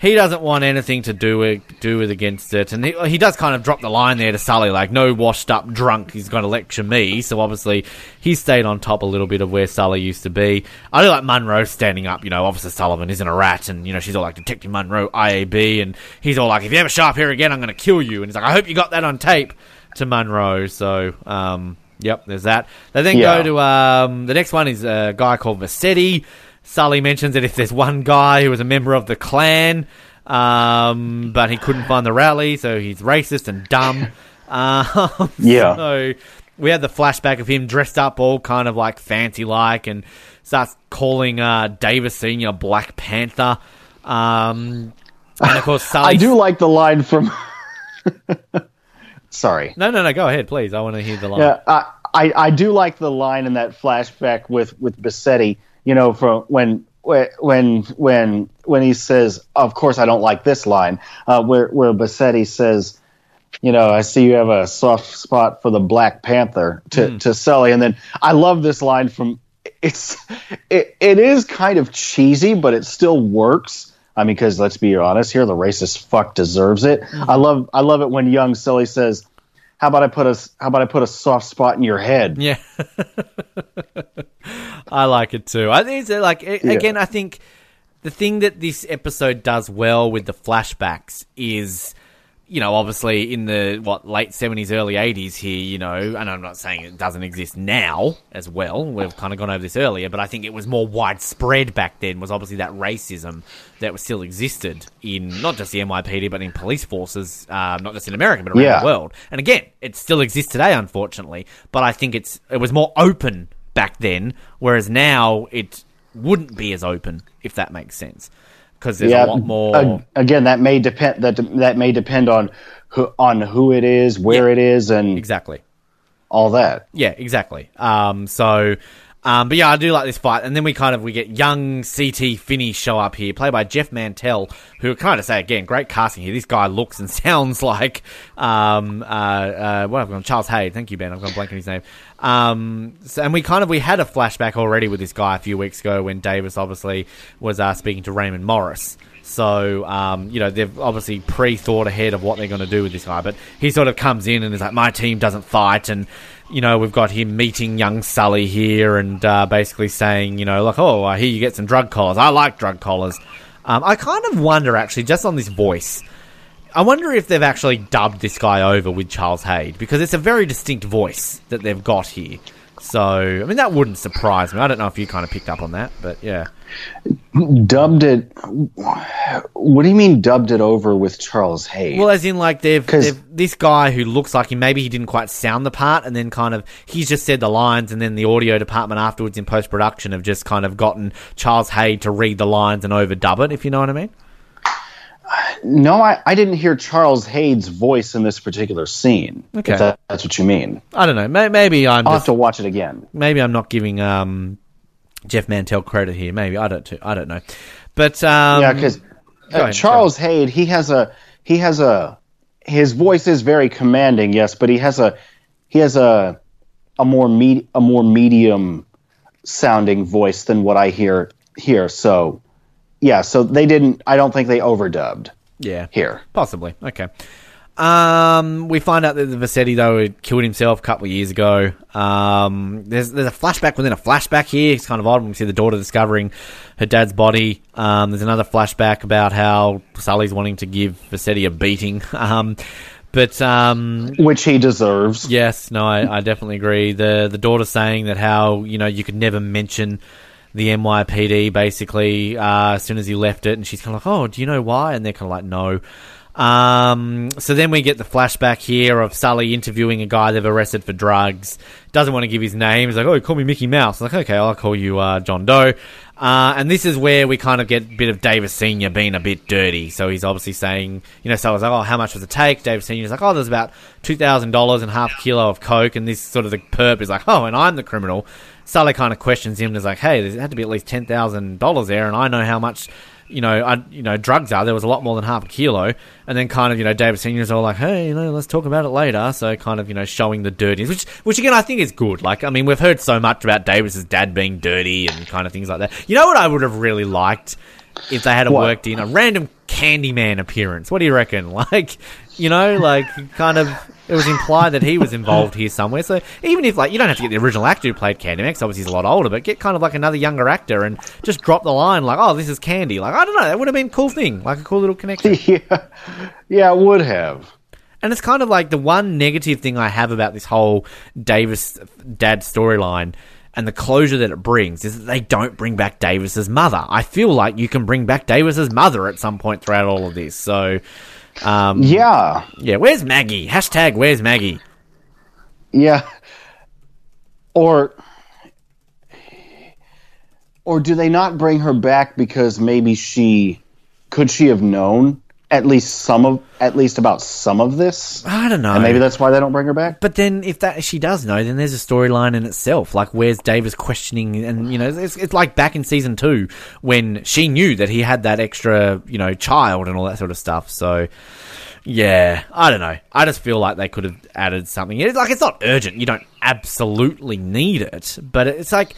he doesn't want anything to do with, do with against it. And he, he does kind of drop the line there to Sully, like, no washed up drunk, he's going to lecture me. So obviously he stayed on top a little bit of where Sully used to be. I do like Monroe standing up, you know, Officer Sullivan isn't a rat. And, you know, she's all like, Detective Monroe, I A B. And he's all like, if you ever show up here again, I'm going to kill you. And he's like, I hope you got that on tape to Monroe. So, um, yep, there's that. They then yeah. go to, um, the next one is a guy called Vassetti. Sully mentions that if there's one guy who was a member of the Klan, um, but he couldn't find the rally, so he's racist and dumb. Uh, yeah. So we had the flashback of him dressed up all kind of like fancy-like, and starts calling uh, Davis Senior Black Panther. Um, and, of course, Sully... I do like the line from... Sorry. No, no, no, go ahead, please. I want to hear the line. Yeah, I, I, I do like the line in that flashback with, with Bassetti. You know, from when when when when he says, "Of course, I don't like this line," uh, where where Bassetti says, "You know, I see you have a soft spot for the Black Panther to, mm. to Sully," and then I love this line from it's it, it is kind of cheesy, but it still works. I mean, because let's be honest here, the racist fuck deserves it. Mm. I love I love it when young Sully says, "How about I put a how about I put a soft spot in your head?" Yeah. I like it too. I think it's like it, yeah. again. I think the thing that this episode does well with the flashbacks is, you know, obviously in the what late seventies, early eighties here, you know, and I'm not saying it doesn't exist now as well. We've kind of gone over this earlier, but I think it was more widespread back then. Was obviously that racism that was still existed in not just the N Y P D but in police forces, uh, not just in America but around yeah. the world. And again, it still exists today, unfortunately. But I think it's it was more open back then, whereas now it wouldn't be as open, if that makes sense, because there's yeah, a lot more. Uh, again, that may depend that that may depend on who, on who it is, where yeah, it is, and exactly all that. Yeah, exactly. Um, so Um, but yeah, I do like this fight. And then we kind of, we get young C T Finney show up here, played by Jeff Mantell, who, kind of say again, great casting here. This guy looks and sounds like, um, uh, uh, what have I gone? Charles Haid. Thank you, Ben. I've gone blank on his name. Um, so, and we kind of, we had a flashback already with this guy a few weeks ago when Davis obviously was uh, speaking to Raymond Morris. So, um, you know, they've obviously pre-thought ahead of what they're going to do with this guy. But he sort of comes in and is like, my team doesn't fight. And, you know, we've got him meeting young Sully here and uh, basically saying, you know, like, oh, I hear you get some drug collars. I like drug collars. Um, I kind of wonder, actually, just on this voice, I wonder if they've actually dubbed this guy over with Charles Haid, because it's a very distinct voice that they've got here. So, I mean, that wouldn't surprise me. I don't know if you kind of picked up on that, but yeah. Dubbed it... What do you mean dubbed it over with Charles Haid? Well, as in, like, they've, they've this guy who looks like him, maybe he didn't quite sound the part, and then kind of he's just said the lines, and then the audio department afterwards in post-production have just kind of gotten Charles Haid to read the lines and overdub it, if you know what I mean? No, I, I didn't hear Charles Haid's voice in this particular scene. Okay, if that, that's what you mean. I don't know. Maybe, maybe I'm. I'll just, have to watch it again. Maybe I'm not giving um, Jeff Mantell credit here. Maybe I don't. I don't know. But um, yeah, because uh, Charles Haid, he has a he has a his voice is very commanding. Yes, but he has a he has a a more med, a more medium sounding voice than what I hear here. So. Yeah, so they didn't... I don't think they overdubbed yeah, here. Possibly. Okay. Um, we find out that the Vassetti, though, had killed himself a couple of years ago. Um, there's there's a flashback within a flashback here. It's kind of odd when we see the daughter discovering her dad's body. Um, there's another flashback about how Sully's wanting to give Vassetti a beating. Um, but um, Which he deserves. Yes, no, I, I definitely agree. The, the daughter saying that how, you know, you could never mention... the N Y P D, basically, uh, as soon as he left it. And she's kind of like, oh, do you know why? And they're kind of like, no. Um, so then we get the flashback here of Sully interviewing a guy they've arrested for drugs. Doesn't want to give his name. He's like, oh, call me Mickey Mouse. I'm like, okay, I'll call you uh, John Doe. Uh, and this is where we kind of get a bit of Davis Senior being a bit dirty. So he's obviously saying, you know, Sully's like, oh, how much was it take? Davis Senior's like, oh, there's about two thousand dollars and half a kilo of coke. And this sort of the perp is like, oh, and I'm the criminal. Sully kind of questions him and is like, hey, there had to be at least ten thousand dollars there, and I know how much, you know, I, you know, drugs are. There was a lot more than half a kilo. And then kind of, you know, David Senior's all like, hey, you know, let's talk about it later. So kind of, you know, showing the dirtiness, which, which again, I think is good. Like, I mean, we've heard so much about Davis's dad being dirty and kind of things like that. You know what I would have really liked if they had what? worked in a random Candyman appearance? What do you reckon? Like... You know, like, kind of, it was implied that he was involved here somewhere. So even if, like, you don't have to get the original actor who played Candyman, because obviously he's a lot older, but get kind of like another younger actor and just drop the line like, oh, this is Candy. Like, I don't know, that would have been a cool thing, like a cool little connection. Yeah, yeah, it would have. And it's kind of like the one negative thing I have about this whole Davis dad storyline and the closure that it brings is that they don't bring back Davis's mother. I feel like you can bring back Davis's mother at some point throughout all of this, so... Um, yeah. Yeah, where's Maggie? Hashtag where's Maggie? Yeah. Or or do they not bring her back because maybe she could she have known at least some of at least about some of this? I don't know. And maybe that's why they don't bring her back. But then if that if she does know, then there's a storyline in itself. Like, where's Davis questioning? And, you know, it's it's like back in season two when she knew that he had that extra, you know, child and all that sort of stuff. So, yeah, I don't know. I just feel like they could have added something. It's like, it's not urgent. You don't absolutely need it. But it's like...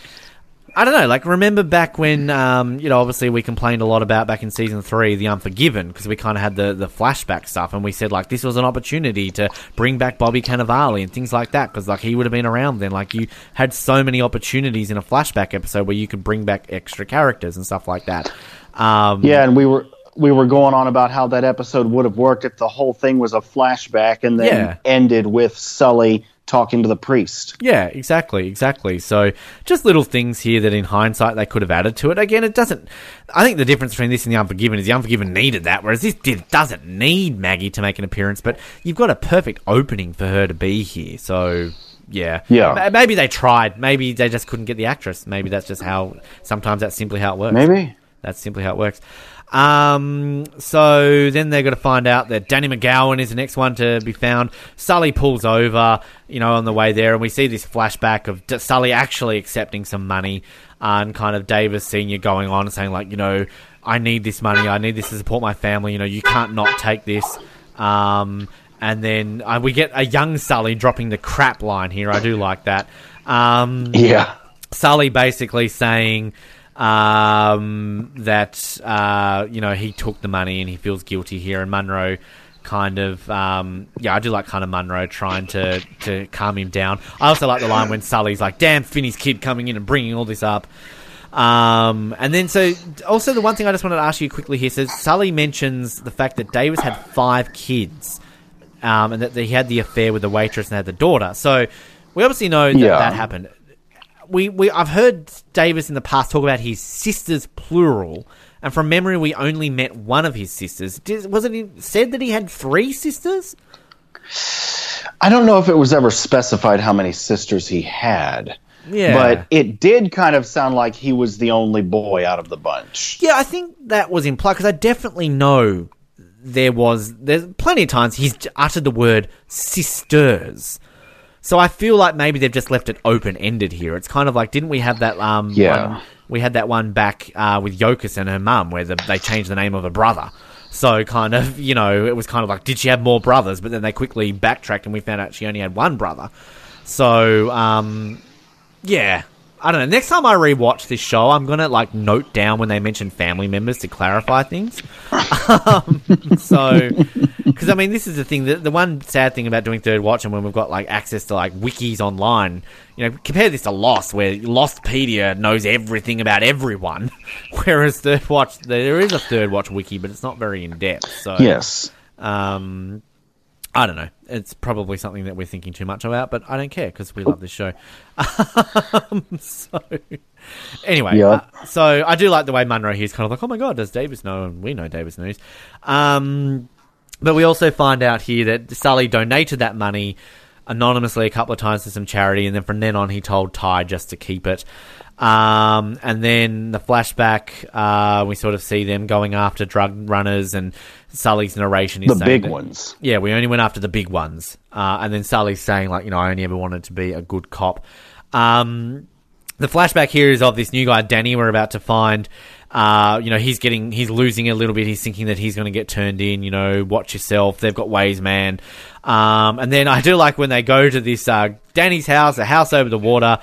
I don't know, like, remember back when, um, you know, obviously we complained a lot about back in season three, The Unforgiven, because we kind of had the, the flashback stuff, and we said, like, this was an opportunity to bring back Bobby Cannavale and things like that, because, like, he would have been around then. Like, you had so many opportunities in a flashback episode where you could bring back extra characters and stuff like that. Um, yeah, and we were... We were going on about how that episode would have worked if the whole thing was a flashback and then yeah. ended with Sully talking to the priest. Yeah, exactly, exactly. So just little things here that in hindsight they could have added to it. Again, it doesn't... I think the difference between this and The Unforgiven is The Unforgiven needed that, whereas this did, doesn't need Maggie to make an appearance, but you've got a perfect opening for her to be here, so... Yeah. yeah. Maybe they tried. Maybe they just couldn't get the actress. Maybe that's just how... Sometimes that's simply how it works. Maybe. That's simply how it works. Um, so then they've got to find out that Danny McGowan is the next one to be found. Sully pulls over, you know, on the way there, and we see this flashback of D- Sully actually accepting some money, uh, and kind of Davis Senior going on and saying, like, you know, I need this money. I need this to support my family. You know, you can't not take this. Um, and then uh, we get a young Sully dropping the crap line here. I do like that. Um, yeah. Sully basically saying... Um, that, uh, you know, he took the money and he feels guilty here. And Monroe kind of, um, yeah, I do like kind of Monroe trying to, to calm him down. I also like the line when Sully's like, damn, Finney's kid coming in and bringing all this up. Um, and then so also the one thing I just wanted to ask you quickly here, so Sully mentions the fact that Davis had five kids, um, and that he had the affair with the waitress and had the daughter. So we obviously know that yeah. that happened. We, we I've heard Davis in the past talk about his sisters plural, and from memory we only met one of his sisters. Did, wasn't it said that he had three sisters? I don't know if it was ever specified how many sisters he had. Yeah. But it did kind of sound like he was the only boy out of the bunch. Yeah, I think that was implied, because I definitely know there was there's plenty of times he's uttered the word sisters. So I feel like maybe they've just left it open-ended here. It's kind of like, didn't we have that um yeah. one, we had that one back uh, with Jokic and her mum where the, they changed the name of a brother. So kind of, you know, it was kind of like, did she have more brothers? But then they quickly backtracked and we found out she only had one brother. So, um, yeah, I don't know. Next time I rewatch this show, I'm going to, like, note down when they mention family members to clarify things. um, so... Because, I mean, this is the thing. The, the one sad thing about doing Third Watch and when we've got, like, access to, like, wikis online, you know, compare this to Lost, where Lostpedia knows everything about everyone, whereas Third Watch, there is a Third Watch wiki, but it's not very in-depth. So yes. Um, I don't know. It's probably something that we're thinking too much about, but I don't care because we love this show. um, so... Anyway, yeah. uh, so I do like the way Munro here is kind of like, oh, my God, does Davis know? And we know Davis knows. Um... But we also find out here that Sully donated that money anonymously a couple of times to some charity, and then from then on he told Ty just to keep it. Um, and then the flashback, uh, we sort of see them going after drug runners, and Sully's narration is the big that, ones. Yeah, we only went after the big ones. Uh, and then Sully's saying, like, you know, I only ever wanted to be a good cop. Um, the flashback here is of this new guy, Danny, we're about to find... Uh, you know, he's getting, he's losing a little bit. He's thinking that he's going to get turned in, you know, watch yourself. They've got ways, man. Um, and then I do like when they go to this, uh, Danny's house, a house over the water.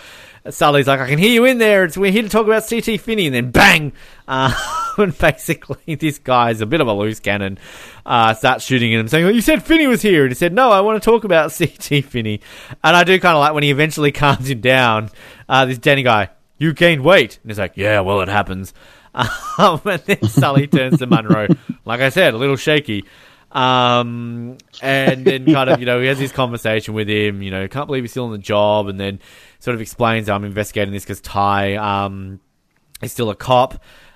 Sully's like, I can hear you in there. It's, we're here to talk about C T Finney. And then bang. Uh, and basically this guy's a bit of a loose cannon, uh, starts shooting at him saying, well, you said Finney was here. And he said, no, I want to talk about C T Finney. And I do kind of like when he eventually calms him down, uh, this Danny guy, you gained weight. And he's like, yeah, well, it happens. Um, and then Sully turns to Monroe, like I said, a little shaky. Um, and then kind of, you know, he has this conversation with him, you know, can't believe he's still on the job. And then sort of explains, I'm investigating this because Ty um, is still a cop.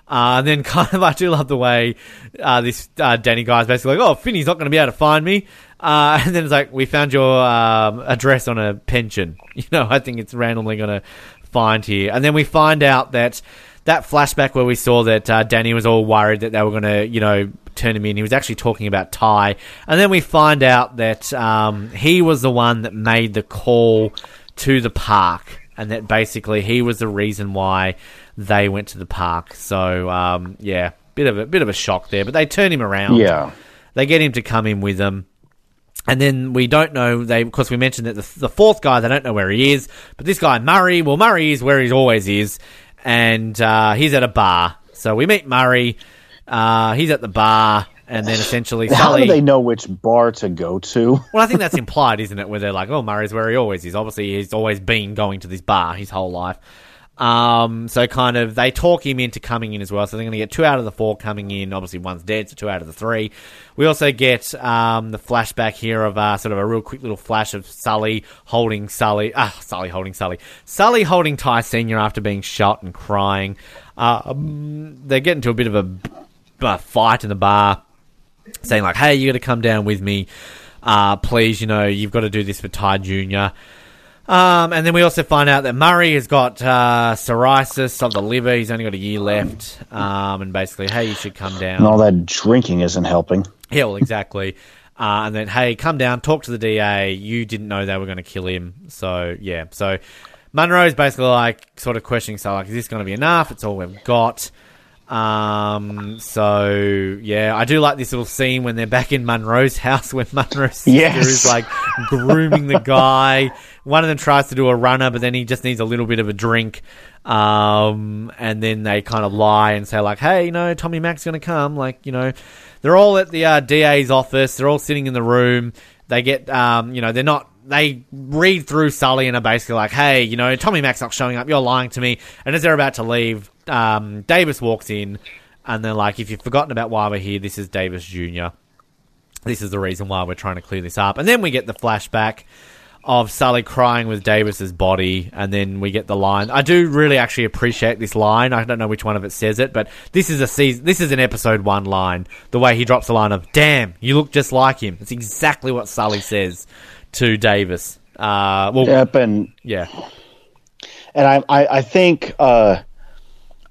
Uh, and then kind of, I do love the way uh, this uh, Danny guy is basically like, oh, Finney's not going to be able to find me. Uh, and then it's like, we found your um, address on a pension. You know, I think it's randomly going to find here. And then we find out that that flashback where we saw that uh, Danny was all worried that they were going to, you know, turn him in. He was actually talking about Ty. And then we find out that um, he was the one that made the call to the park, and that basically he was the reason why they went to the park. So, um, yeah, bit of a bit of a shock there. But they turn him around. Yeah. They get him to come in with them. And then we don't know, they, of course we mentioned that the, the fourth guy, they don't know where he is. But this guy, Murray, well, Murray is where he always is. And uh, he's at a bar. So we meet Murray. Uh, he's at the bar. And then essentially Sully... How do they know which bar to go to? Well, I think that's implied, isn't it? Where they're like, oh, Murray's where he always is. Obviously, he's always been going to this bar his whole life. Um, so kind of they talk him into coming in as well. So they're going to get two out of the four coming in. Obviously, one's dead, so two out of the three. We also get um, the flashback here of uh, sort of a real quick little flash of Sully holding Sully. Ah, Sully holding Sully. Sully holding Ty Senior after being shot and crying. Uh, um, they get into a bit of a, a fight in the bar, saying like, hey, you got to come down with me. Uh, please, you know, you've got to do this for Ty Junior Um, and then we also find out that Murray has got uh, psoriasis of the liver. He's only got a year left. Um, and basically, hey, you should come down. And all that drinking isn't helping. Yeah, well, exactly. Uh, and then, hey, come down, talk to the D A. You didn't know they were going to kill him. So, yeah. So, Monroe's basically, like, sort of questioning. So, like, is this going to be enough? It's all we've got. Um, so, yeah, I do like this little scene when they're back in Monroe's house when Monroe's sister yes. is, like, grooming the guy. One of them tries to do a runner, but then he just needs a little bit of a drink. Um, and then they kind of lie and say, like, hey, you know, Tommy Mac's going to come. Like, you know, they're all at the uh, D A's office. They're all sitting in the room. They get, um, you know, they're not... They read through Sully and are basically like, hey, you know, Tommy Mac's not showing up. You're lying to me. And as they're about to leave, um, Davis walks in and they're like, if you've forgotten about why we're here, this is Davis Junior This is the reason why we're trying to clear this up. And then we get the flashback of Sully crying with Davis's body, and then we get the line. I do really actually appreciate this line. I don't know which one of it says it, but this is a season, this is an episode one line. The way he drops the line of, damn, you look just like him. It's exactly what Sully says to Davis. Uh, well, yep, and, yeah, and I, I, I think, uh,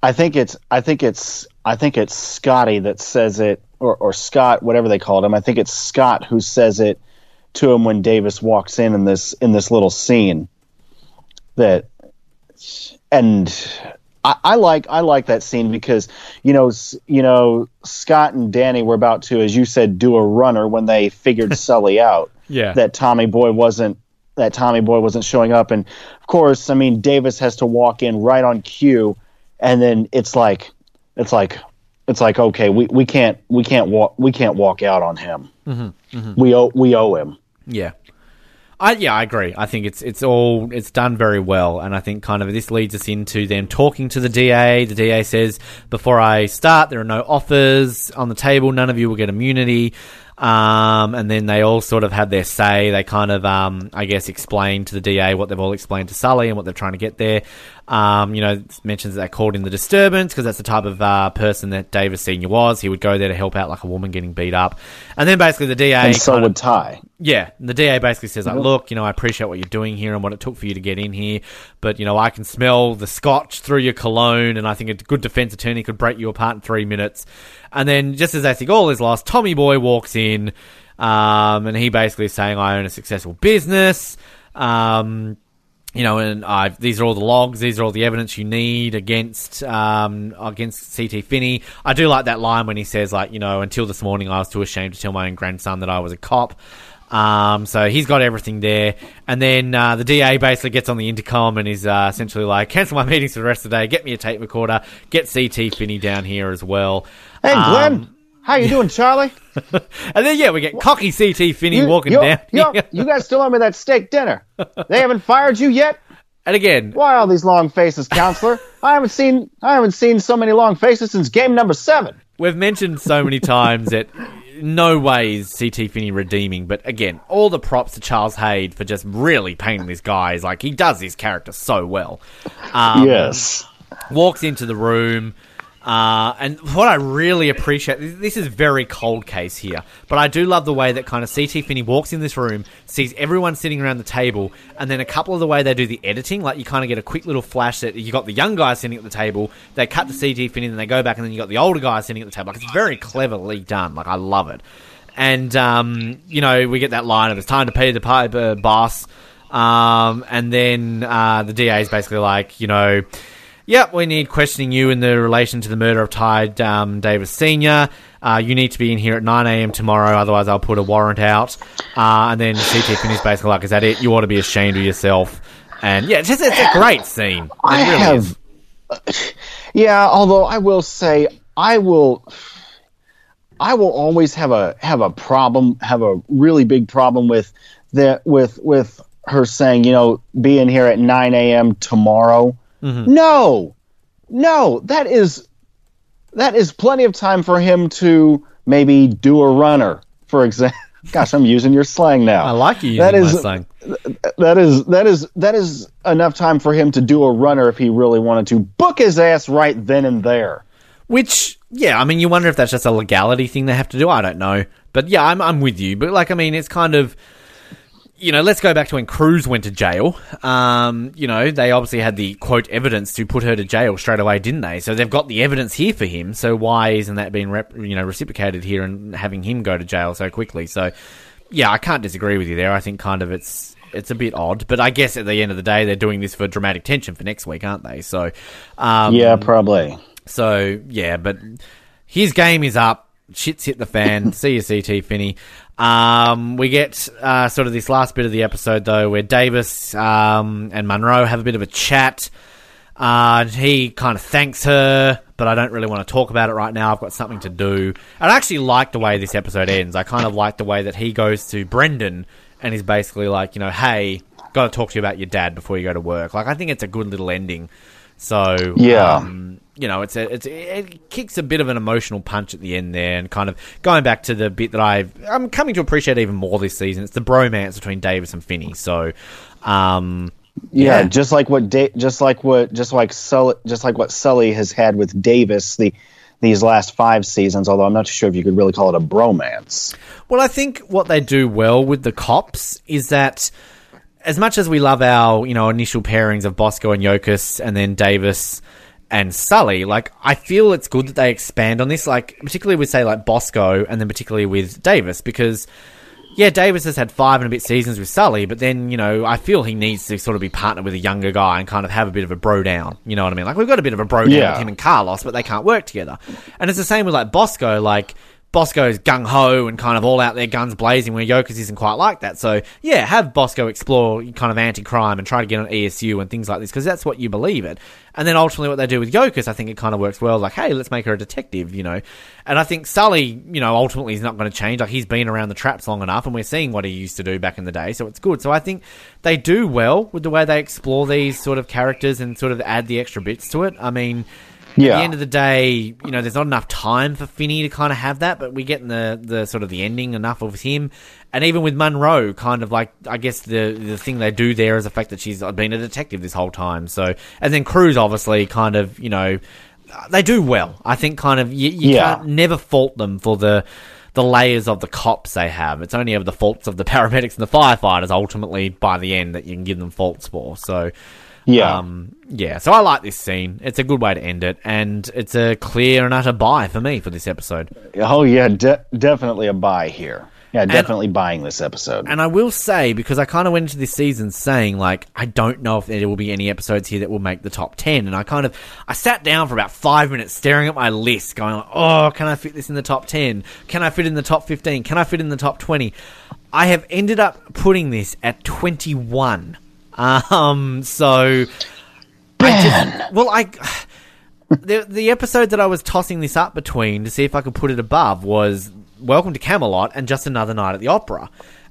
I think it's, I think it's, I think it's Scotty that says it, or, or Scott, whatever they called him. I think it's Scott who says it to him when Davis walks in in this in this little scene. That, and I, I like I like that scene because you know you know Scott and Danny were about to, as you said, do a runner when they figured Sully out. Yeah, that Tommy Boy wasn't that Tommy Boy wasn't showing up, and of course, I mean, Davis has to walk in right on cue, and then it's like it's like it's like okay, we, we can't we can't walk we can't walk out on him. Mm-hmm, mm-hmm. We owe we owe him. Yeah. I, yeah, I agree. I think it's it's all it's done very well, and I think kind of this leads us into them talking to the D A. The D A says, before I start, there are no offers on the table. None of you will get immunity. Um, and then they all sort of have their say. They kind of, um, I guess, explain to the D A what they've all explained to Sully and what they're trying to get there. Um, you know, it mentions that they called in the disturbance because that's the type of uh, person that Davis Senior was. He would go there to help out, like, a woman getting beat up. And then basically the D A... And so would Ty. Yeah. The D A basically says, like, look, you know, I appreciate what you're doing here and what it took for you to get in here, but, you know, I can smell the scotch through your cologne, and I think a good defense attorney could break you apart in three minutes. And then just as they think all is lost, Tommy Boy walks in, um, and he basically is saying, I own a successful business, um... You know, and I've, these are all the logs. These are all the evidence you need against um, against C T Finney. I do like that line when he says, like, you know, until this morning I was too ashamed to tell my own grandson that I was a cop. Um, so he's got everything there. And then uh, the D A basically gets on the intercom and is uh, essentially like, cancel my meetings for the rest of the day, get me a tape recorder, get C T Finney down here as well. Hey, um, Glenn. How you doing, Charlie? And then, yeah, we get cocky C T Finney you, walking you're, down. You're, you guys still owe me that steak dinner. They haven't fired you yet? And again... Why all these long faces, counselor? I haven't seen I haven't seen so many long faces since game number seven. We've mentioned so many times that no way is C T Finney redeeming, but again, all the props to Charles Haid for just really painting this guy. Is like, he does his character so well. Um, yes. Walks into the room... Uh, and what I really appreciate, this is very cold case here, but I do love the way that kind of C T Finney walks in this room, sees everyone sitting around the table, and then a couple of the way they do the editing, like you kind of get a quick little flash that you got the young guy sitting at the table, they cut to C T Finney, then they go back, and then you got the older guy sitting at the table. Like, it's very cleverly done. Like, I love it. And, um, you know, we get that line of, it's time to pay the piper, boss. Um, and then uh, the D A is basically like, you know... Yep, we need questioning you in the relation to the murder of Ty um, Davis Senior Uh, you need to be in here at nine a.m. tomorrow, otherwise I'll put a warrant out. Uh, and then C T Finney's basically like, is that it? You ought to be ashamed of yourself. And, yeah, it's, just, it's a great scene. It I really have... Is. Yeah, although I will say, I will... I will always have a have a problem, have a really big problem with the, with with her saying, you know, be in here at nine a.m. tomorrow. Mm-hmm. No, no, that is that is plenty of time for him to maybe do a runner, for example. Gosh, I'm using your slang now. I like you using that is, my slang. That is that is that is enough time for him to do a runner if he really wanted to. Book his ass right then and there. Which, yeah, I mean, you wonder if that's just a legality thing they have to do. I don't know, but yeah, I'm I'm with you. But like, I mean, it's kind of. you know, let's go back to when Cruz went to jail. Um, you know, they obviously had the, quote, evidence to put her to jail straight away, didn't they? So they've got the evidence here for him. So why isn't that being, rep- you know, reciprocated here and having him go to jail so quickly? So, yeah, I can't disagree with you there. I think kind of it's it's a bit odd. But I guess at the end of the day, they're doing this for dramatic tension for next week, aren't they? So um, yeah, probably. So, yeah, but his game is up. Shit's hit the fan. See you, C T Finney. Um, we get uh, sort of this last bit of the episode, though, where Davis um, and Monroe have a bit of a chat. Uh, he kind of thanks her, but I don't really want to talk about it right now. I've got something to do. I actually like the way this episode ends. I kind of like the way that he goes to Brendan and is basically like, you know, hey, got to talk to you about your dad before you go to work. Like, I think it's a good little ending. So, yeah. Um, you know, it's a, it's it kicks a bit of an emotional punch at the end there, and kind of going back to the bit that I've, I'm coming to appreciate even more this season. It's the bromance between Davis and Finney. So, um, yeah, yeah, just like what da- just like what just like Sully, just like what Sully has had with Davis the these last five seasons. Although I'm not sure if you could really call it a bromance. Well, I think what they do well with the cops is that, as much as we love our, you know, initial pairings of Bosco and Jokic and then Davis and Sully, like, I feel it's good that they expand on this, like, particularly with, say, like, Bosco and then particularly with Davis, because, yeah, Davis has had five and a bit seasons with Sully, but then, you know, I feel he needs to sort of be partnered with a younger guy and kind of have a bit of a bro down, you know what I mean? Like, we've got a bit of a bro down yeah. with him and Carlos, but they can't work together. And it's the same with, like, Bosco, like... Bosco's gung-ho and kind of all out there, guns blazing, where Jokic isn't quite like that. So, yeah, have Bosco explore kind of anti-crime and try to get on E S U and things like this, because that's what you believe in. And then ultimately what they do with Jokic, I think it kind of works well. Like, hey, let's make her a detective, you know. And I think Sully, you know, ultimately is not going to change. Like, he's been around the traps long enough, and we're seeing what he used to do back in the day, so it's good. So I think they do well with the way they explore these sort of characters and sort of add the extra bits to it. I mean... Yeah. At the end of the day, you know, there's not enough time for Finney to kind of have that, but we get in the, the sort of the ending enough of him. And even with Monroe, kind of like, I guess the the thing they do there is the fact that she's been a detective this whole time. So, and then Cruz, obviously, kind of, you know, they do well. I think kind of, you, you yeah. can't never fault them for the the layers of the cops they have. It's only of the faults of the paramedics and the firefighters, ultimately, by the end, that you can give them faults for. So... Yeah. Um, yeah, so I like this scene. It's a good way to end it, and it's a clear and utter buy for me for this episode. Oh, yeah, de- definitely a buy here. Yeah, and, definitely buying this episode. And I will say, because I kind of went into this season saying, like, I don't know if there will be any episodes here that will make the top ten, and I kind of, I sat down for about five minutes staring at my list, going, like, oh, can I fit this in the top ten? Can I fit in the top fifteen? Can I fit in the top twenty? I have ended up putting this at twenty-one. Um, so, I just, well, I, the, the episode that I was tossing this up between to see if I could put it above was Welcome to Camelot and Just Another Night at the Opera.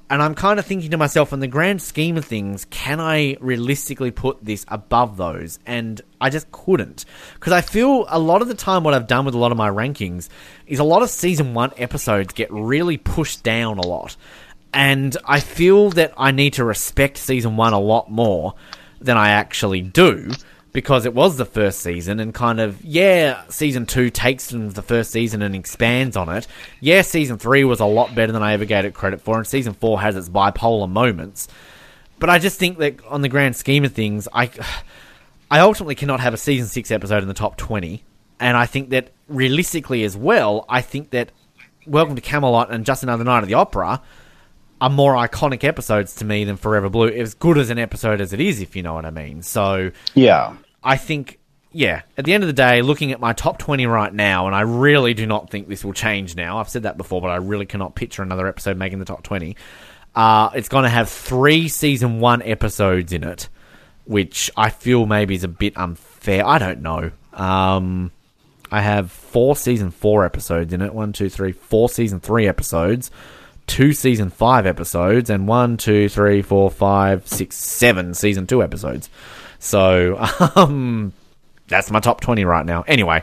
And I'm kind of thinking to myself, in the grand scheme of things, can I realistically put this above those? And I just couldn't. Because I feel a lot of the time what I've done with a lot of my rankings is a lot of season one episodes get really pushed down a lot. And I feel that I need to respect season one a lot more than I actually do, because it was the first season, and kind of, yeah, season two takes from the first season and expands on it. Yeah, season three was a lot better than I ever gave it credit for, and season four has its bipolar moments. But I just think that on the grand scheme of things, I, I ultimately cannot have a season six episode in the top twenty. And I think that realistically as well, I think that Welcome to Camelot and Just Another Night at the Opera are more iconic episodes to me than Forever Blue, as good as an episode as it is, if you know what I mean. So, yeah, I think, yeah, at the end of the day, looking at my top twenty right now, and I really do not think this will change now. I've said that before, but I really cannot picture another episode making the top twenty. Uh, it's going to have three season one episodes in it, which I feel maybe is a bit unfair. I don't know. Um, I have four season four episodes in it. One, two, three, four season three episodes. Two season five episodes, and one, two, three, four, five, six, seven season two episodes. So, um, that's my top twenty right now. Anyway,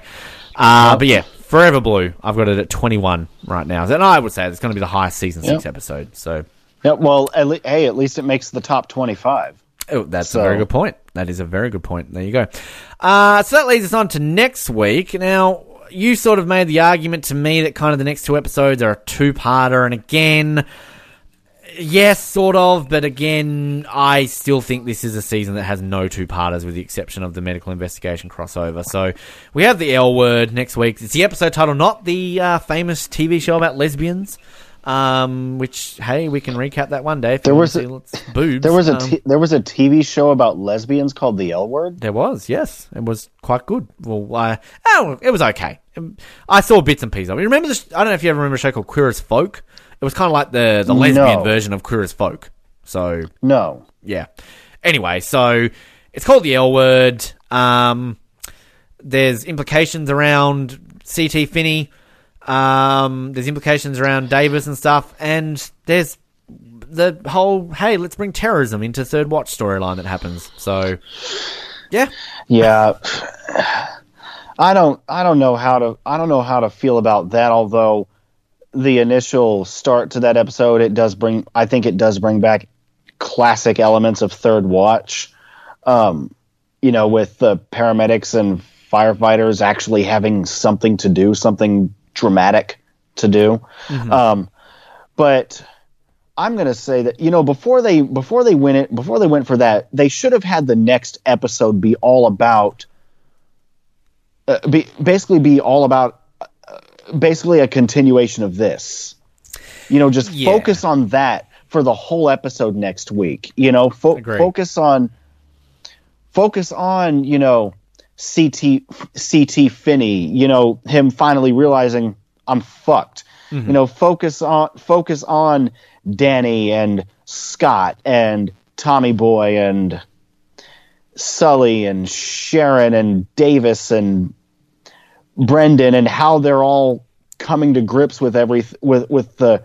uh, but yeah, Forever Blue, I've got it at twenty-one right now. And I would say it's going to be the highest season yep. six episode. So, yeah, well, at le- hey, at least it makes the top twenty-five. Oh, that's so. a very good point. That is a very good point. There you go. Uh, so that leads us on to next week. Now, you sort of made the argument to me that kind of the next two episodes are a two-parter, and again, Yes, sort of, but again, I still think this is a season that has no two-parters with the exception of the medical investigation crossover. So we have the L Word next week. It's the episode title, not the uh, famous T V show about lesbians, um, which, hey, we can recap that one day. If there, was a, boobs, there was a um, t- there was a T V show about lesbians called the L Word? There was, yes. It was quite good. Well, uh, oh, it was okay. I saw bits and pieces of it. Remember the sh- I don't know if you ever remember a show called Queer as Folk. It was kind of like the, the lesbian no. version of Queer as Folk. So no, yeah. Anyway, so it's called the L Word. Um, there's implications around C T Finney. Um, there's implications around Davis and stuff, and there's the whole hey, let's bring terrorism into Third Watch storyline that happens. So yeah, yeah. I don't, I don't know how to, I don't know how to feel about that. Although. The initial start to that episode, it does bring. I think it does bring back classic elements of Third Watch. Um, you know, with the paramedics and firefighters actually having something to do, something dramatic to do. Mm-hmm. Um, but I'm going to say that you know before they before they win it before they went for that, they should have had the next episode be all about. Uh, be basically be all about. Basically a continuation of this, you know, just yeah. focus on that for the whole episode next week, you know, fo- focus on, focus on, you know, C T, C T Finney, you know, him finally realizing I'm fucked, mm-hmm. you know, focus on, focus on Danny and Scott and Tommy Boy and Sully and Sharon and Davis and Brendan and how they're all coming to grips with every with with the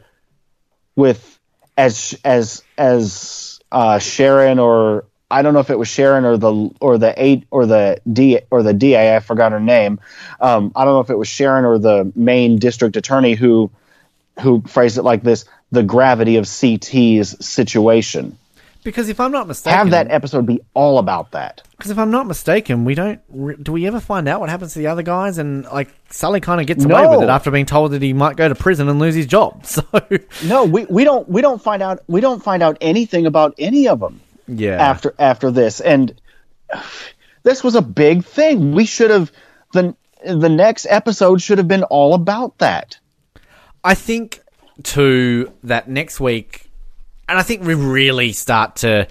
with as as as uh, Sharon or I don't know if it was Sharon or the or the eight or the D or the D A I forgot her name. Um, I don't know if it was Sharon or the Maine district attorney who who phrased it like this: the gravity of C T's situation. Because if I'm not mistaken... Have that episode be all about that. Because if I'm not mistaken, we don't... Do we ever find out what happens to the other guys? And, like, Sully kind of gets no. away with it after being told that he might go to prison and lose his job, so... No, we, we don't we don't find out we don't find out anything about any of them yeah. after after this. And this was a big thing. We should have... The, the next episode should have been all about that. I think, too, that next week... And I think we really start to...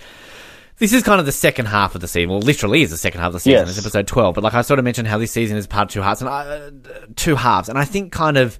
This is kind of the second half of the season. Well, literally is the second half of the season. Yes. It's episode twelve. But like I sort of mentioned how this season is part two halves. and I, uh, Two halves. And I think kind of...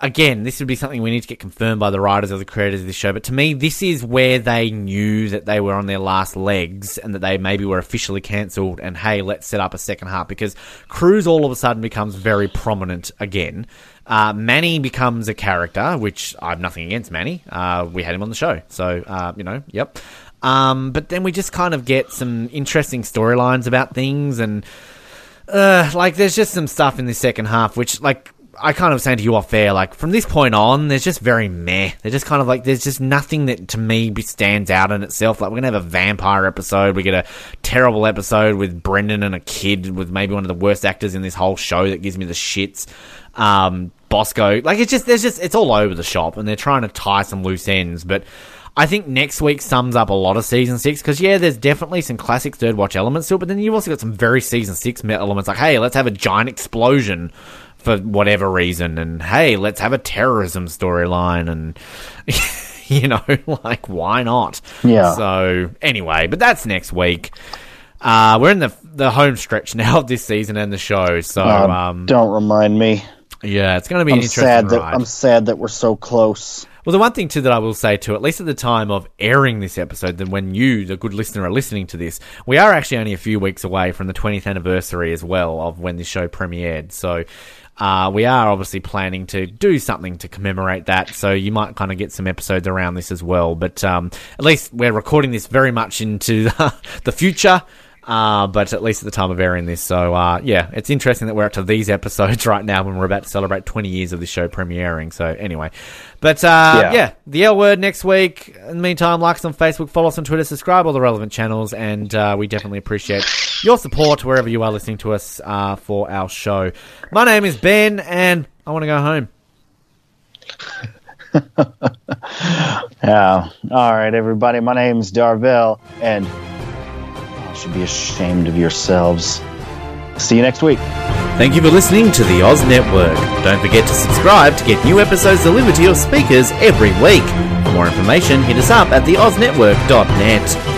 Again, this would be something we need to get confirmed by the writers or the creators of this show. But to me, this is where they knew that they were on their last legs and that they maybe were officially cancelled. And, hey, let's set up a second half. Because Cruz all of a sudden becomes very prominent again. Uh, Manny becomes a character, which I have nothing against Manny. Uh, we had him on the show. So, uh, you know, yep. Um, but then we just kind of get some interesting storylines about things. And, uh, like, there's just some stuff in the second half, which, like, I kind of saying to you off air, like, from this point on, there's just very meh. They're just kind of like, there's just nothing that, to me, stands out in itself. Like, we're going to have a vampire episode. We get a terrible episode with Brendan and a kid with maybe one of the worst actors in this whole show that gives me the shits. Um, Bosco. Like, it's just, there's just, it's all over the shop, and they're trying to tie some loose ends, but... I think next week sums up a lot of Season six, because, yeah, there's definitely some classic Third Watch elements to it, but then you've also got some very Season six elements, like, hey, let's have a giant explosion for whatever reason, and, hey, let's have a terrorism storyline, and, you know, like, why not? Yeah. So, anyway, but that's next week. Uh, we're in the the home stretch now of this season and the show, so... Um, um, don't remind me. Yeah, it's going to be I'm an interesting sad that, ride. I'm sad that we're so close. Well, the one thing, too, that I will say, too, at least at the time of airing this episode, than when you, the good listener, are listening to this, we are actually only a few weeks away from the twentieth anniversary as well of when this show premiered. So uh, we are obviously planning to do something to commemorate that. So you might kind of get some episodes around this as well. But um, at least we're recording this very much into the, the future. Uh, but at least at the time of airing this. So, uh, yeah, it's interesting that we're up to these episodes right now when we're about to celebrate twenty years of this show premiering. So, anyway. But, uh, yeah. yeah, the L Word next week. In the meantime, like us on Facebook, follow us on Twitter, subscribe all the relevant channels, and uh, we definitely appreciate your support wherever you are listening to us uh, for our show. My name is Ben, and I want to go home. Yeah. All right, everybody. My name's Darvell, and you should be ashamed of yourselves. See you next week. Thank you for listening to the Oz Network. Don't forget to subscribe to get new episodes delivered to your speakers every week. For more information, hit us up at the oz network dot net.